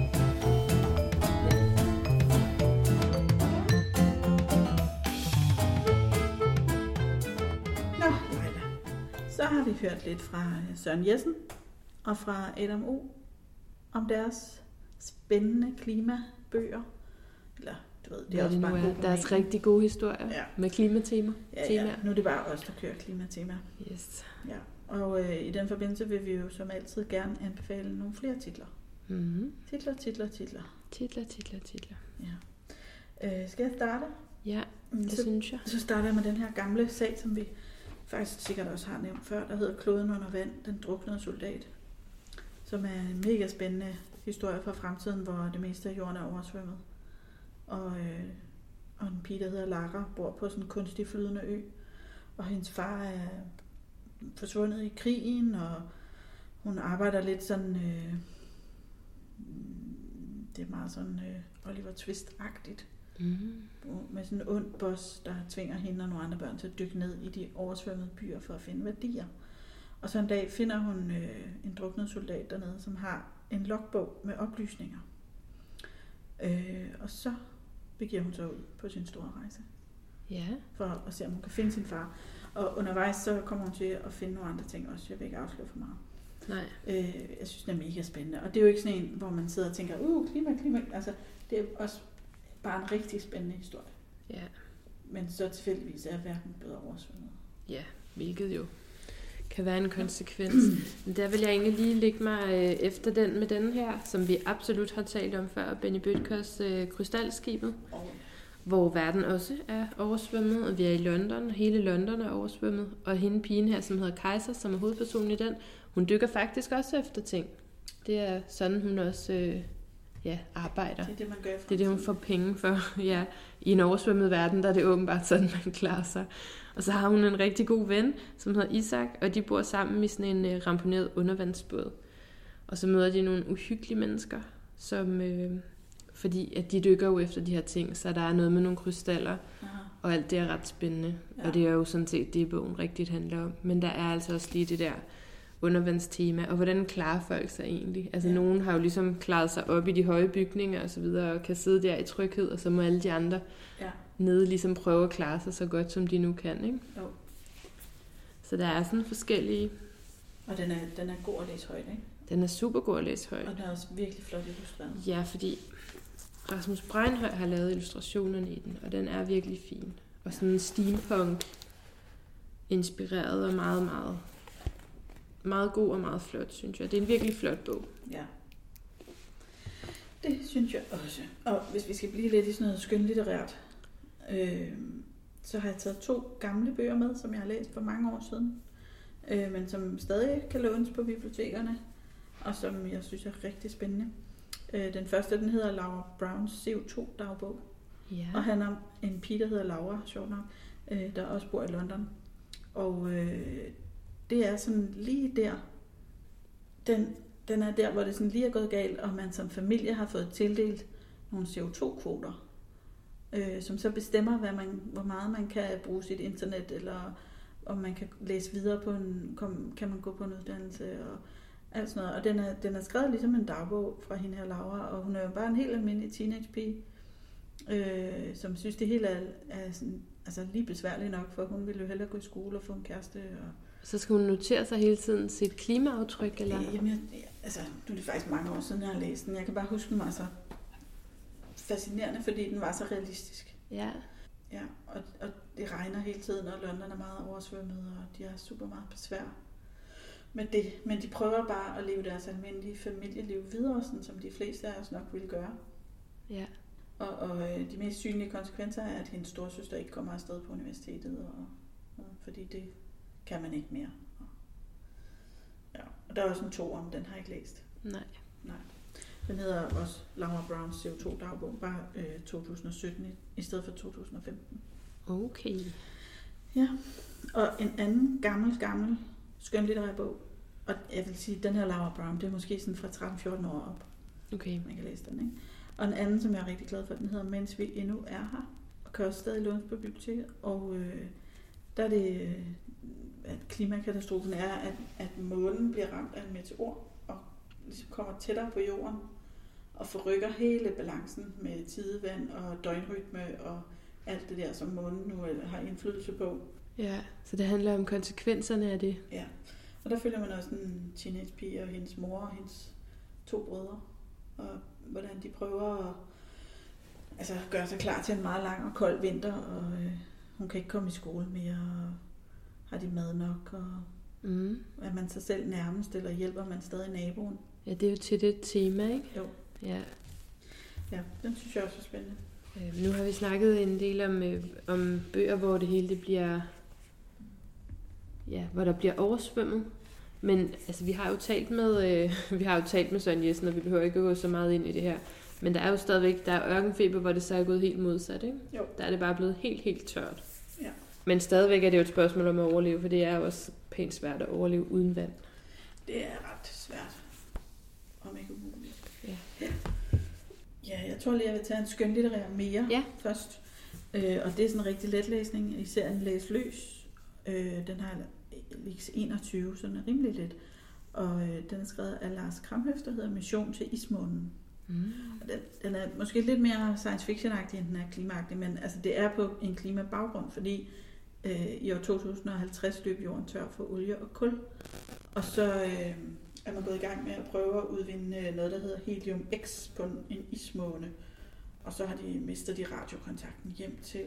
Så har vi hørt lidt fra Søren Jessen og fra Adam O om deres spændende klimabøger. Eller, du ved, det er også bare deres rigtig gode historier med klimatema. Ja. Nu er det bare os, der kører klimatema. Yes. Ja. Og i den forbindelse vil vi jo som altid gerne anbefale nogle flere titler. Mm-hmm. Titler. Ja. Skal jeg starte? Ja, det synes jeg. Så starter jeg med den her gamle sag, som vi... faktisk sikkert også har nævnt før, der hedder Kloden under vand, den druknede soldat, som er en mega spændende historie fra fremtiden, hvor det meste af jorden er oversvømmet. Og en pige, der hedder Lara, bor på sådan en kunstig flydende ø, og hendes far er forsvundet i krigen, og hun arbejder lidt sådan, det er meget sådan Oliver Twist-agtigt. Mm. Med sådan en ond boss, der tvinger hende og nogle andre børn til at dykke ned i de oversvømmede byer for at finde værdier. Og så en dag finder hun en druknet soldat dernede, som har en logbog med oplysninger. Og så begiver hun sig ud på sin store rejse. Yeah. For at se, om hun kan finde sin far. Og undervejs så kommer hun til at finde nogle andre ting også. Jeg vil ikke afsløre for meget. Nej. Jeg synes, det er mega spændende. Og det er jo ikke sådan en, hvor man sidder og tænker, klima. Altså, det er også... bare en rigtig spændende historie. Ja. Men så tilfældigvis er verden blevet oversvømmet. Ja, hvilket jo kan være en konsekvens. Men der vil jeg egentlig lige lægge mig efter den med den her, som vi absolut har talt om før, Benny Bøtkers Krystalskibet, hvor verden også er oversvømmet, og vi er i London, hele London er oversvømmet, og hende pigen her, som hedder Kaiser, som er hovedpersonen i den, hun dykker faktisk også efter ting. Det er sådan, hun også... arbejder. Det er det, man gør. Det er det, hun får penge for. Ja, i en oversvømmet verden, der er det åbenbart sådan, man klarer sig. Og så har hun en rigtig god ven, som hedder Isak, og de bor sammen i sådan en ramponeret undervandsbåd. Og så møder de nogle uhyggelige mennesker, som, fordi at de dykker jo efter de her ting, så der er noget med nogle krystaller, aha, og alt det er ret spændende. Ja. Og det er jo sådan set det, bogen rigtigt handler om. Men der er altså også lige det der undervandstema, og hvordan klarer folk sig egentlig? Altså, ja, nogen har jo ligesom klaret sig op i de høje bygninger og så videre, og kan sidde der i tryghed, og så må alle de andre, ja, nede ligesom prøve at klare sig så godt, som de nu kan, ikke? Jo. Så der er sådan forskellige... Og den er god at læse højt, ikke? Den er super god at læse højt. Og den er også virkelig flot illustreret. Ja, fordi Rasmus Breinhøj har lavet illustrationerne i den, og den er virkelig fin. Og sådan en steampunk-inspireret og meget, meget... meget god og meget flot, synes jeg. Det er en virkelig flot bog. Ja. Det synes jeg også. Og hvis vi skal blive lidt i sådan noget skønlitterært, så har jeg taget 2 gamle bøger med, som jeg har læst for mange år siden, men som stadig kan lånes på bibliotekerne, og som jeg synes er rigtig spændende. Den første, den hedder Laura Browns CO2-dagbog. Ja. Og handler om en pige, der hedder Laura, sjovt nok, der også bor i London. Og det er sådan lige der, den er der, hvor det sådan lige er gået galt, og man som familie har fået tildelt nogle CO2-kvoter, som så bestemmer, hvor meget man kan bruge sit internet, eller om man kan læse videre på kan man gå på en uddannelse, og alt sådan noget. Og den er skrevet ligesom en dagbog fra hende her, Laura, og hun er jo bare en helt almindelig teenagepige, som synes, det hele er sådan, altså lige besværligt nok, for hun ville jo hellere gå i skole og få en kæreste, og så skal hun notere sig hele tiden sit klimaaftryk, eller? Jamen, nu er det faktisk mange år siden, jeg har læst den. Jeg kan bare huske, den var så fascinerende, fordi den var så realistisk. Ja. Ja, og det regner hele tiden, og London er meget oversvømmet, og de har super meget besvær med det. Men de prøver bare at leve deres almindelige familieliv videre, sådan som de fleste af os nok ville gøre. Ja. Og de mest synlige konsekvenser er, at hendes storesøster ikke kommer afsted på universitetet, og fordi det kan man ikke mere. Ja, og der er også en 2'er, den har jeg ikke læst. Nej. Den hedder også Laura Browns CO2-dagbog, bare 2017 i stedet for 2015. Okay. Ja, og en anden gammel skønlitterær bog, og jeg vil sige, den her Laura Brown, det er måske sådan fra 13-14 år op. Okay. Man kan læse den, ikke? Og en anden, som jeg er rigtig glad for, den hedder Mens vi endnu er her, og kan også stadig lånes på biblioteket, og der er det... at klimakatastrofen er, at månen bliver ramt af en meteor og ligesom kommer tættere på jorden og forrykker hele balancen med tidevand og døgnrytme og alt det der, som månen nu har indflydelse på. Ja, så det handler om konsekvenserne af det. Ja, og der følger man også en teenagepige og hendes mor og hendes 2 brødre, og hvordan de prøver at gøre sig klar til en meget lang og kold vinter, og hun kan ikke komme i skole mere. Har de mad nok, og er man sig selv nærmest, eller hjælper man stadig naboen? Ja, det er jo til det tema, ikke? Jo. Ja, den synes jeg også er spændende. Nu har vi snakket en del om bøger, hvor det hele det bliver... Ja, hvor der bliver oversvømmet. Men altså, vi har jo talt med Søren Jessen, og vi behøver ikke at gå så meget ind i det her. Men der er jo stadigvæk, der er Ørkenfeber, hvor det så er gået helt modsat, ikke? Jo. Der er det bare blevet helt, helt tørt. Ja. Men stadigvæk er det jo et spørgsmål om at overleve, for det er også pænt svært at overleve uden vand. Det er ret svært, om ikke umuligt. Ja, jeg tror lige, jeg vil tage en skønlitterær mere først. Og det er sådan en rigtig let læsning, især en læs løs. Den har Lix 21, så den er rimelig let. Og den er skrevet af Lars Kramhøft, der hedder Mission til Ismånen. Mm. Den er måske lidt mere science fiction-agtig, end den er klimaagtig, men altså, det er på en klimabaggrund, fordi i år 2050 løb jorden tør for olie og kul. Og så er man gået i gang med at prøve at udvinde noget, der hedder helium X på en ismåne. Og så har de mistet radiokontakten hjem til,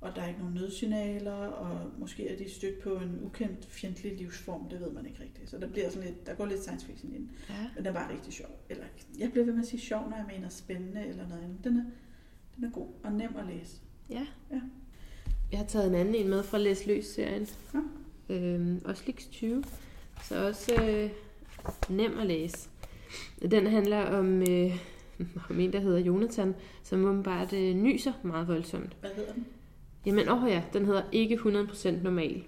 og der er ikke nogen nødsignaler, og måske er de stødt på en ukendt fjendtlig livsform, det ved man ikke rigtigt. Så der bliver sådan lidt, der går lidt science fiction ind, men den er bare rigtig sjov. Eller, jeg bliver ved med at sige sjov, når jeg mener spændende eller noget andet. Den er god og nem at læse. Ja. Jeg har taget en anden en med fra Læs Løs-serien. Ja. Også Lix 20. Så også nem at læse. Den handler om en, der hedder Jonathan, som åbenbart nyser meget voldsomt. Hvad hedder den? Jamen, den hedder Ikke 100% Normal.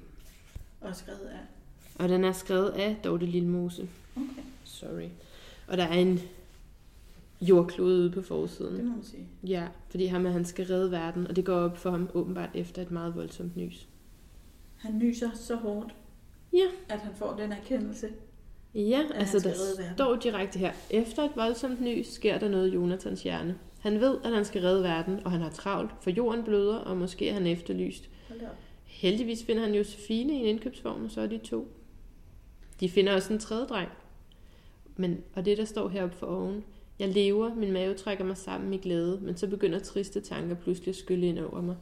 Og den er skrevet af Dorte Lillemose. Okay. Sorry. Og der er en jordklode ude på forsiden. Det må man sige. Ja, fordi ham er, han skal redde verden, og det går op for ham åbenbart efter et meget voldsomt nys. Han nyser så hårdt, ja, at han får den erkendelse. Ja, altså der står direkte her. Efter et voldsomt nys sker der noget i Jonathans hjerne. Han ved, at han skal redde verden, og han har travlt, for jorden bløder, og måske er han efterlyst. Heldigvis finder han Josefine i en indkøbsvogn, og så er de to. De finder også en tredje dreng. Men, og det, der står heroppe for oven. Jeg lever, min mave trækker mig sammen i glæde, men så begynder triste tanker pludselig at skylle ind over mig.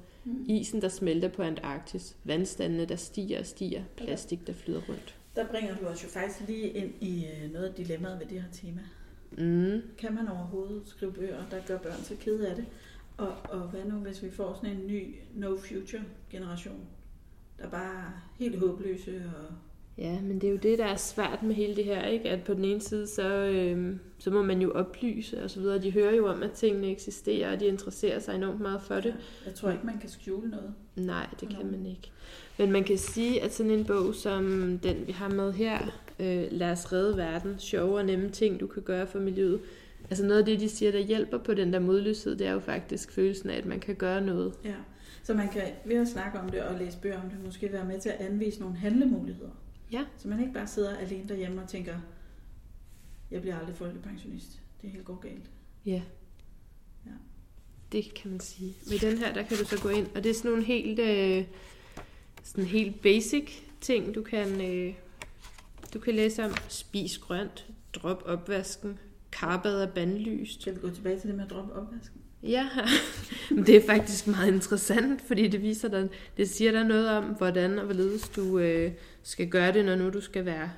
Isen, der smelter på Antarktis, vandstandene, der stiger og stiger, plastik, der flyder rundt. Der bringer du os jo faktisk lige ind i noget af dilemmaet ved det her tema. Mm. Kan man overhovedet skrive bøger, der gør børn så kede af det? Og hvad nu, hvis vi får sådan en ny no-future-generation, der bare er helt håbløse? Og... Ja, men det er jo det, der er svært med hele det her, ikke? At på den ene side, så må man jo oplyse og så videre. De hører jo om, at tingene eksisterer, og de interesserer sig enormt meget for det. Jeg tror ikke, man kan skjule noget. Nej, det kan man ikke. Men man kan sige, at sådan en bog som den, vi har med her, Lad os redde verden, sjove og nemme ting, du kan gøre for miljøet. Altså noget af det, de siger, der hjælper på den der modløshed, det er jo faktisk følelsen af, at man kan gøre noget. Ja, så man kan ved at snakke om det og læse bøger om det, måske være med til at anvise nogle handlemuligheder. Ja. Så man ikke bare sidder alene derhjemme og tænker, jeg bliver aldrig folkepensionist. Det er helt godt galt. Ja. Ja. Det kan man sige. Med den her, der kan du så gå ind, og det er sådan nogle helt, sådan helt basic ting, du kan læse om. Spis grønt, drop opvasken, karbad er bandlyst. Skal vi gå tilbage til det med at droppe opvasken? Ja, det er faktisk meget interessant, fordi det viser dig, det siger dig noget om, hvordan og hvorledes du skal gøre det, når nu du skal være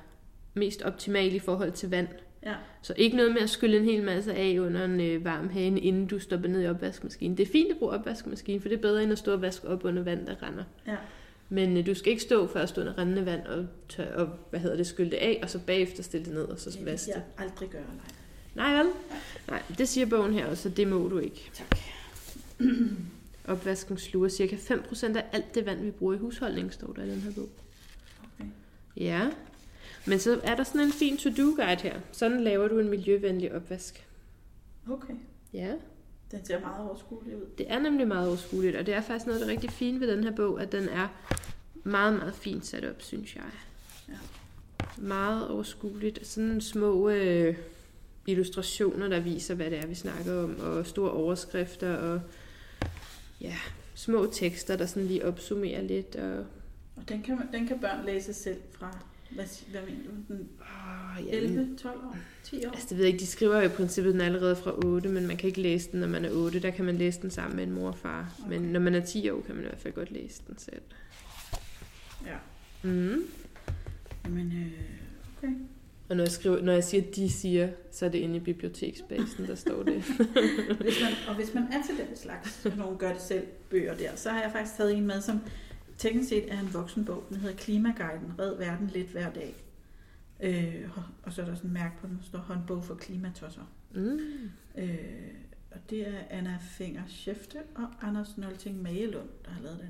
mest optimal i forhold til vand. Ja. Så ikke noget med at skylle en hel masse af under en varm hane, inden du stopper ned i opvaskemaskinen. Det er fint at bruge opvaskemaskinen, for det er bedre end at stå og vaske op under vand, der render. Ja. Men du skal ikke stå først under rendende vand og skylle det af, og så bagefter stille det ned og så vaske det. Det vil jeg aldrig gøre, nej. Nej, vel? Nej, det siger bogen her også, så det må du ikke. Tak. Opvasken sluger cirka 5% af alt det vand, vi bruger i husholdningen, står der i den her bog. Okay. Ja, men så er der sådan en fin to-do-guide her. Sådan laver du en miljøvenlig opvask. Okay. Ja. Den ser meget overskueligt ud. Det er nemlig meget overskueligt, og det er faktisk noget, der er rigtig fint ved den her bog, at den er meget, meget fint sat op, synes jeg. Ja. Meget overskueligt. Sådan små... illustrationer, der viser, hvad det er, vi snakker om, og store overskrifter, og ja, små tekster, der sådan lige opsummerer lidt. Og den kan børn læse selv fra, hvad mener du, den 11, 12 år, 10 år? Altså, det ved jeg ikke, de skriver jo i princippet den allerede fra 8, men man kan ikke læse den, når man er 8, der kan man læse den sammen med en mor og far, okay. Men når man er 10 år, kan man i hvert fald godt læse den selv. Ja. Mm. Jamen, okay. Og når jeg siger, at de siger, så er det inde i biblioteksbasen, der står det. Hvis man er til den slags, og nogen gør det selv, bøger der, så har jeg faktisk taget en med, som teknisk set er en voksenbog. Den hedder Klimaguiden, red verden lidt hver dag. Og så er der sådan en mærke på, der står håndbog for klimatosser. Mm. Og det er Anna Fenger Schæfte og Anders Nolting Magelund, der har lavet den.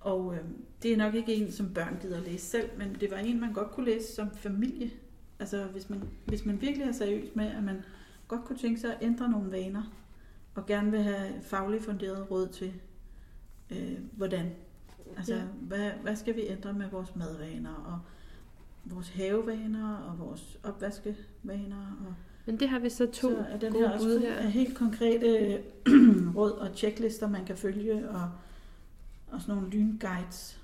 Og det er nok ikke en, som børn gider at læse selv, men det var en, man godt kunne læse som familie. Altså hvis man virkelig er seriøs med, at man godt kunne tænke sig at ændre nogle vaner, og gerne vil have fagligt funderet råd til, hvordan. Altså hvad skal vi ændre med vores madvaner, og vores havevaner, og vores opvaskevaner. Og men det har vi så to så er den gode her også bud her. Helt konkrete råd og checklister, man kan følge, og sådan nogle lynguides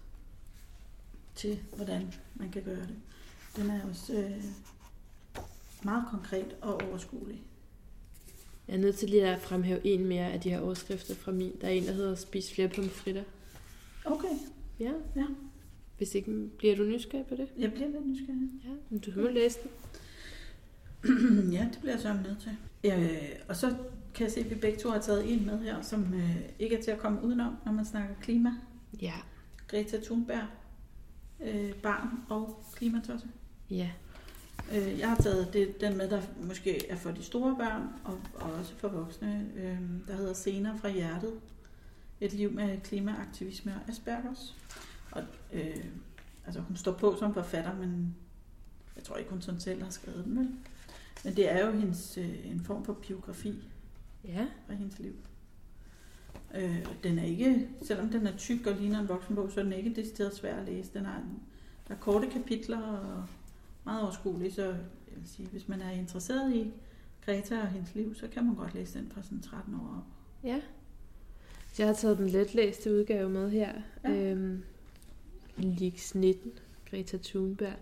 til, hvordan man kan gøre det. Den er også meget konkret og overskuelig. Jeg er nødt til lige at fremhæve en mere af de her overskrifter fra min. Der er en, der hedder Spis flere pomfritter. Okay. Ja. Hvis ikke, bliver du nysgerrig på det? Jeg bliver lidt nysgerrig. Ja, men du må læse den. Ja, det bliver jeg så nødt til. Og så kan jeg se, at vi begge to har taget en med her, som ikke er til at komme udenom, når man snakker klima. Ja. Greta Thunberg, barn og klimatosser. Ja. Jeg har taget den med, der måske er for de store børn, og også for voksne, der hedder Scener fra hjertet. Et liv med klimaaktivisme og Aspergers. Og, altså, hun står på som forfatter, men jeg tror ikke, hun sådan selv har skrevet den, vel? Men det er jo hendes, en form for biografi fra hendes liv. Den er ikke, selvom den er tyk og ligner en voksenbog, så er den ikke decideret svær at læse. Den har, der er korte kapitler og meget overskuelige, så jeg vil sige, hvis man er interesseret i Greta og hendes liv, så kan man godt læse den fra sådan 13 år op. Ja. Jeg har taget den letlæste udgave med her. Ja. Leaks 19, Greta Thunberg.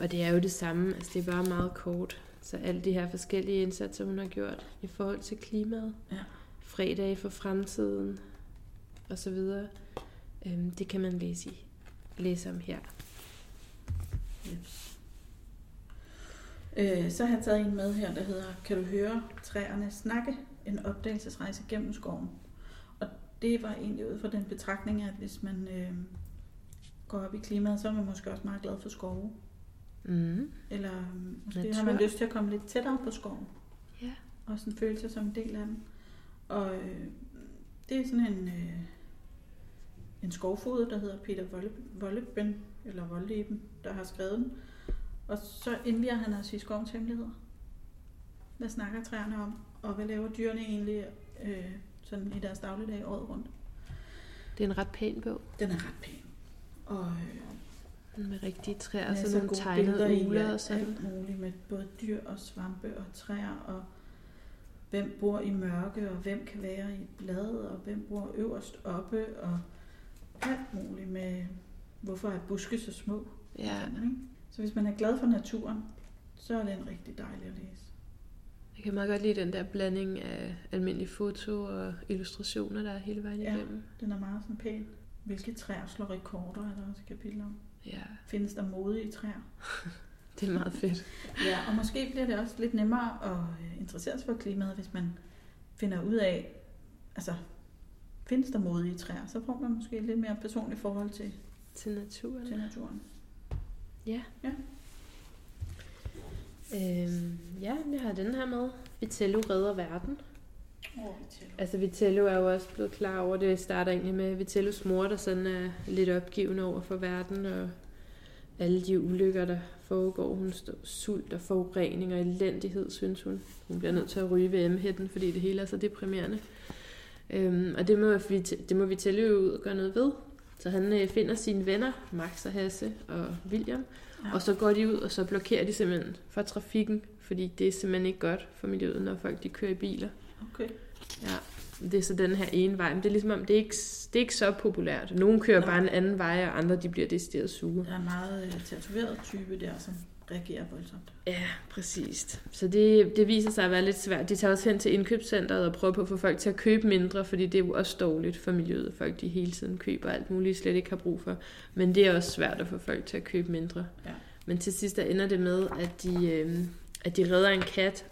Og det er jo det samme, altså det er bare meget kort. Så alle de her forskellige indsatser, hun har gjort i forhold til klimaet, fredage for fremtiden osv., det kan man læse om her. Yes. Så har jeg taget en med her, der hedder Kan du høre træerne snakke? En opdagelsesrejse gennem skoven. Og det var egentlig ud fra den betragtning, at hvis man går op i klimaet, så er man måske også meget glad for skove. Mm. Eller måske har man lyst til at komme lidt tættere på skoven. Yeah. Og sådan føle sig som en del af den. Og det er sådan en skovfoged, der hedder Peter Wohlleben, eller Wohlleben, der har skrevet den. Og så indviger han os i skovens hemmeligheder. Hvad snakker træerne om? Og hvad laver dyrene egentlig sådan i deres dagligdag året rundt? Det er en ret pæn bog. Den er ret pæn. Og med rigtige træer, sådan nogle tegnede uler og sådan. Alt muligt med både dyr og svampe og træer, og hvem bor i mørke, og hvem kan være i et blad, og hvem bor øverst oppe, og alt muligt med, hvorfor er buske så små. Ja. Sådan, så hvis man er glad for naturen, så er den rigtig dejlig at læse. Jeg kan meget godt lide den der blanding af almindelige foto og illustrationer, der er hele vejen igennem. Ja, den er meget sådan pæn. Hvilke træer slår rekorder, er der også et kapitel om. Ja. Findes der modige træer? Det er meget fedt. Ja, og måske bliver det også lidt nemmere at interessere sig for klimaet, hvis man finder ud af, altså, findes der modige træer? Så får man måske lidt mere personligt forhold til naturen. Ja. Ja. Ja, jeg har den her med. Vitello redder verden. Vitello. Altså Vitello er jo også blevet klar over, det starter egentlig med Vitellos mor, der sådan er lidt opgivende over for verden og alle de ulykker, der foregår. Hun står sult og forurening og elendighed, synes hun. Hun bliver nødt til at ryge ved M-hætten, fordi det hele er så deprimerende. Og det må Vitello jo ud og gøre noget ved. Så han finder sine venner, Max og Hasse og William, og så går de ud, og så blokerer de simpelthen for trafikken, fordi det er simpelthen ikke godt for miljøet, når folk de kører i biler. Okay. Ja, det er så den her ene vej, men det er ligesom om, det er ikke så populært. Nogle kører bare en anden vej, og andre de bliver decideret sure. Der er meget tatoveret type der, som reagerer voldsomt. Ja, præcis. Så det viser sig at være lidt svært. De tager også hen til indkøbscenteret og prøver på at få folk til at købe mindre, fordi det er jo også dårligt for miljøet. Folk de hele tiden køber alt muligt, slet ikke har brug for. Men det er også svært at få folk til at købe mindre. Ja. Men til sidst der ender det med, at de redder en kat,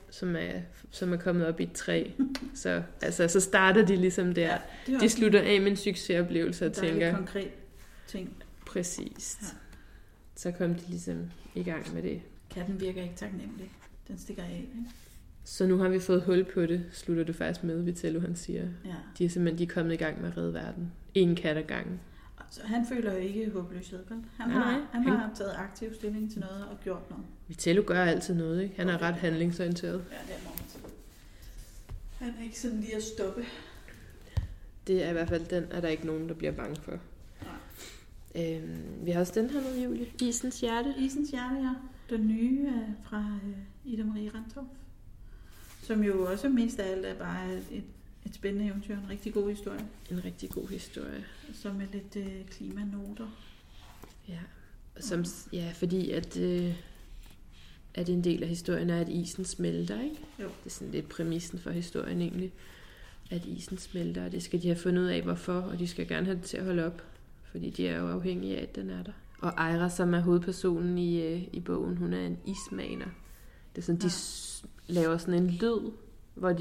som er kommet op i et træ. Så, altså, så starter de ligesom der. Ja, de slutter af med en succesoplevelse og tænker... Der er konkret ting. Præcis. Ja. Så kom de ligesom i gang med det. Katten virker ikke taknemmelig. Den stikker af, ikke? Så nu har vi fået hul på det, slutter det faktisk med, Vitello han siger. Ja. De er kommet i gang med at redde verden. En kat ad gangen. Så han føler jo ikke håbløshed, vel? Han har taget aktiv stilling til noget og gjort noget. Vitello gør altid noget, ikke? Han er ret handlingsorienteret. Ja, det er meget. Han er ikke sådan lige at stoppe. Det er i hvert fald den, at der ikke nogen, der bliver bange for. Vi har også den her med, Julie. Isens Hjerte, ja. Den nye fra Ida Marie Ranthoff. Som jo også mest af alt er bare et spændende eventyr. En rigtig god historie. Som med lidt klimanoter. Ja, som, ja fordi at en del af historien er, at isen smelter, ikke? Jo. Det er sådan lidt præmissen for historien egentlig. At isen smelter, og det skal de have fundet ud af, hvorfor. Og de skal gerne have det til at holde op. Fordi de er jo afhængige af, at den er der. Og Eira, som er hovedpersonen i bogen, hun er en ismaner. Det er sådan, de laver sådan en lyd, hvor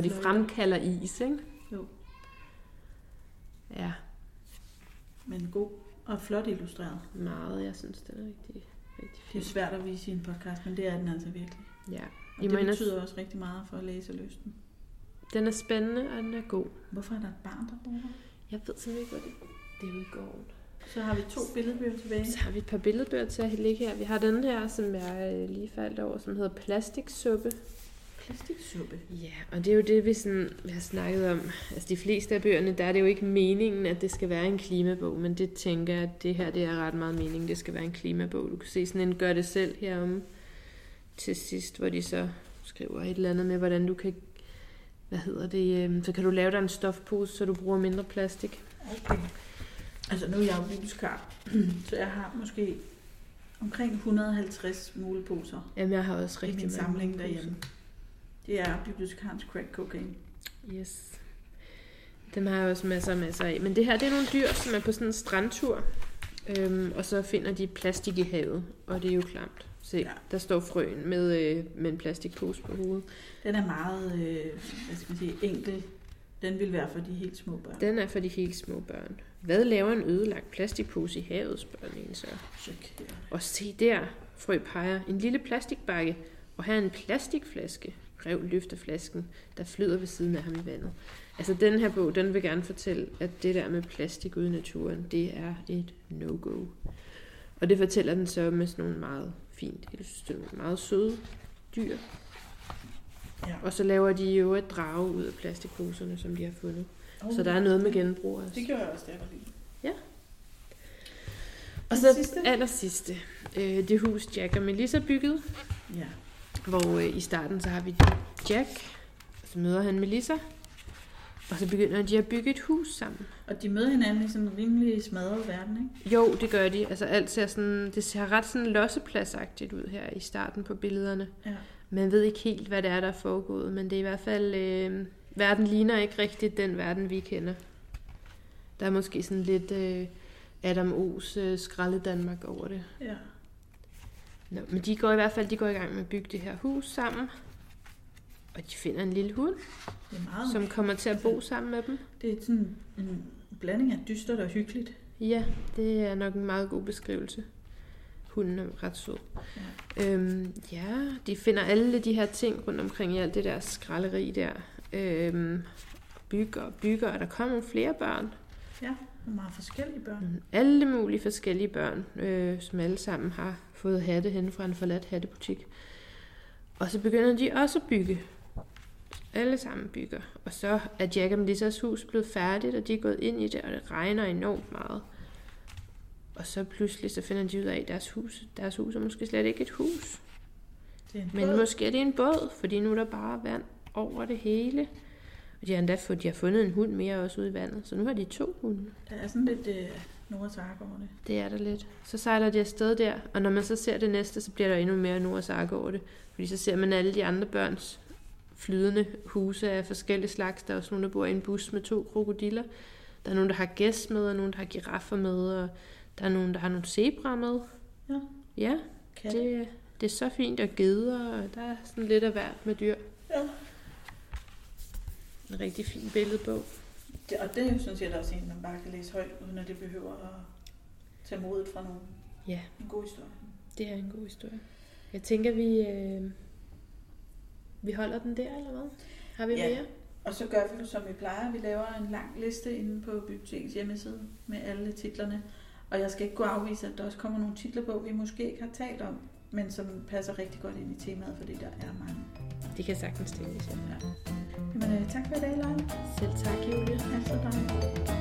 de fremkalder is, ikke? Jo. Ja. Men god og flot illustreret. Meget, jeg synes, den er rigtig, rigtig fint. Det er svært at vise i en podcast, men det er den altså virkelig. Ja. Og det betyder også rigtig meget for at læse lysten. Den er spændende, og den er god. Hvorfor er der et barn, der bor der? Jeg ved simpelthen ikke, hvor det er. Det er jo i gården. Så har vi 2 billedbøger tilbage. Så har vi et par billedbøger til at ligge her. Vi har den her, som jeg lige faldt over, som hedder Plastiksuppe. Plastiksuppe? Ja, og det er jo det, vi sådan har snakket om. Altså de fleste af bøgerne, der er det jo ikke meningen, at det skal være en klimabog, men det tænker jeg, at det her det er ret meget meningen, det skal være en klimabog. Du kan se sådan en gør det selv herom til sidst, hvor de så skriver et eller andet med, hvordan du kan, så kan du lave dig en stofpose, så du bruger mindre plastik. Okay. Altså nu er jeg jo bibliotekar, så jeg har måske omkring 150 muleposer. Jamen jeg har også rigtig mange i min samling derhjemme. Det er bibliotekarens crack cocaine. Yes. Dem har jeg også masser af. Men det her, det er nogle dyr, som er på sådan en strandtur, og så finder de plastik i havet, og det er jo klamt. Se, ja. Der står frøen med en plastikpose på hovedet. Den er meget, enkel. Den vil være for de helt små børn. Den er for de helt små børn. Hvad laver en ødelagt plastikpose i havet, spørger den så? Chokerende. Og se der, frø peger, en lille plastikbakke, og her en plastikflaske. Rev løfter flasken, der flyder ved siden af ham i vandet. Altså den her bog, den vil gerne fortælle, at det der med plastik ude i naturen, det er et no-go. Og det fortæller den så med sådan nogle meget fint, jeg synes, det er nogle meget søde dyr. Ja. Og så laver de jo et drage ud af plastikposerne, som de har fundet. Så der er noget med genbrug også. Det gør jeg også, det er lige. Ja. Og så allersidste. Det hus, Jack og Melissa byggede. Ja. Hvor i starten så har vi Jack, og så møder han Melissa, og så begynder de at bygge et hus sammen. Og de møder hinanden i sådan en rimelig smadret verden, ikke? Jo, det gør de. Altså alt ser sådan, det ser ret sådan lossepladsagtigt ud her i starten på billederne. Ja. Man ved ikke helt, hvad det er, der er foregået, men det er i hvert fald, verden ligner ikke rigtigt den verden, vi kender. Der er måske sådan lidt Adam O's skralde Danmark over det. Ja. Nå, men de går i hvert fald i gang med at bygge det her hus sammen, og de finder en lille hund, som kommer til at bo sammen med dem. Det er sådan en blanding af dystert og hyggeligt. Ja, det er nok en meget god beskrivelse. Hunden er ret sød. Ja. De finder alle de her ting rundt omkring i alt det der skralderi der. Bygger, og der kommer flere børn. Ja, meget forskellige børn. Alle mulige forskellige børn, som alle sammen har fået hatte henne fra en forladt hattebutik. Og så begynder de også at bygge. Alle sammen bygger. Og så er Jack og Melissas hus blevet færdigt, og de er gået ind i det, og det regner enormt meget. Og så pludselig så finder de ud af, at deres hus er måske slet ikke et hus. Men måske er det en båd, fordi nu er der bare vand over det hele. Og de har endda fundet en hund mere også ude i vandet, så nu har de 2 hunde. Der er sådan lidt Noras Ark over det. Det er der lidt. Så sejler de afsted der, og når man så ser det næste, så bliver der endnu mere Noras Ark over det. Fordi så ser man alle de andre børns flydende huse af forskellige slags. Der er også nogen, der bor i en bus med 2 krokodiller. Der er nogen, der har gæs med, og nogen, der har giraffer med, og der er nogen, der har nogle zebra med. Ja. Ja, det er så fint, og geder, og der er sådan lidt af hvert med dyr. Ja. En rigtig fin billedbog. Det, og det synes jeg da også en, man bare kan læse højt, uden at det behøver at tage modet fra nogen. Ja. En god historie. Det er en god historie. Jeg tænker, vi holder den der, eller hvad? Har vi mere? Og så gør vi jo, som vi plejer. Vi laver en lang liste inde på bibliotekets hjemmeside med alle titlerne. Og jeg skal ikke gå afvise, at der også kommer nogle titler på, vi måske ikke har talt om, men som passer rigtig godt ind i temaet, fordi der er mange. Det kan sagtens tænkes, ja. Jamen, tak for i dag, Laila. Selv tak, Julie. Altid dig.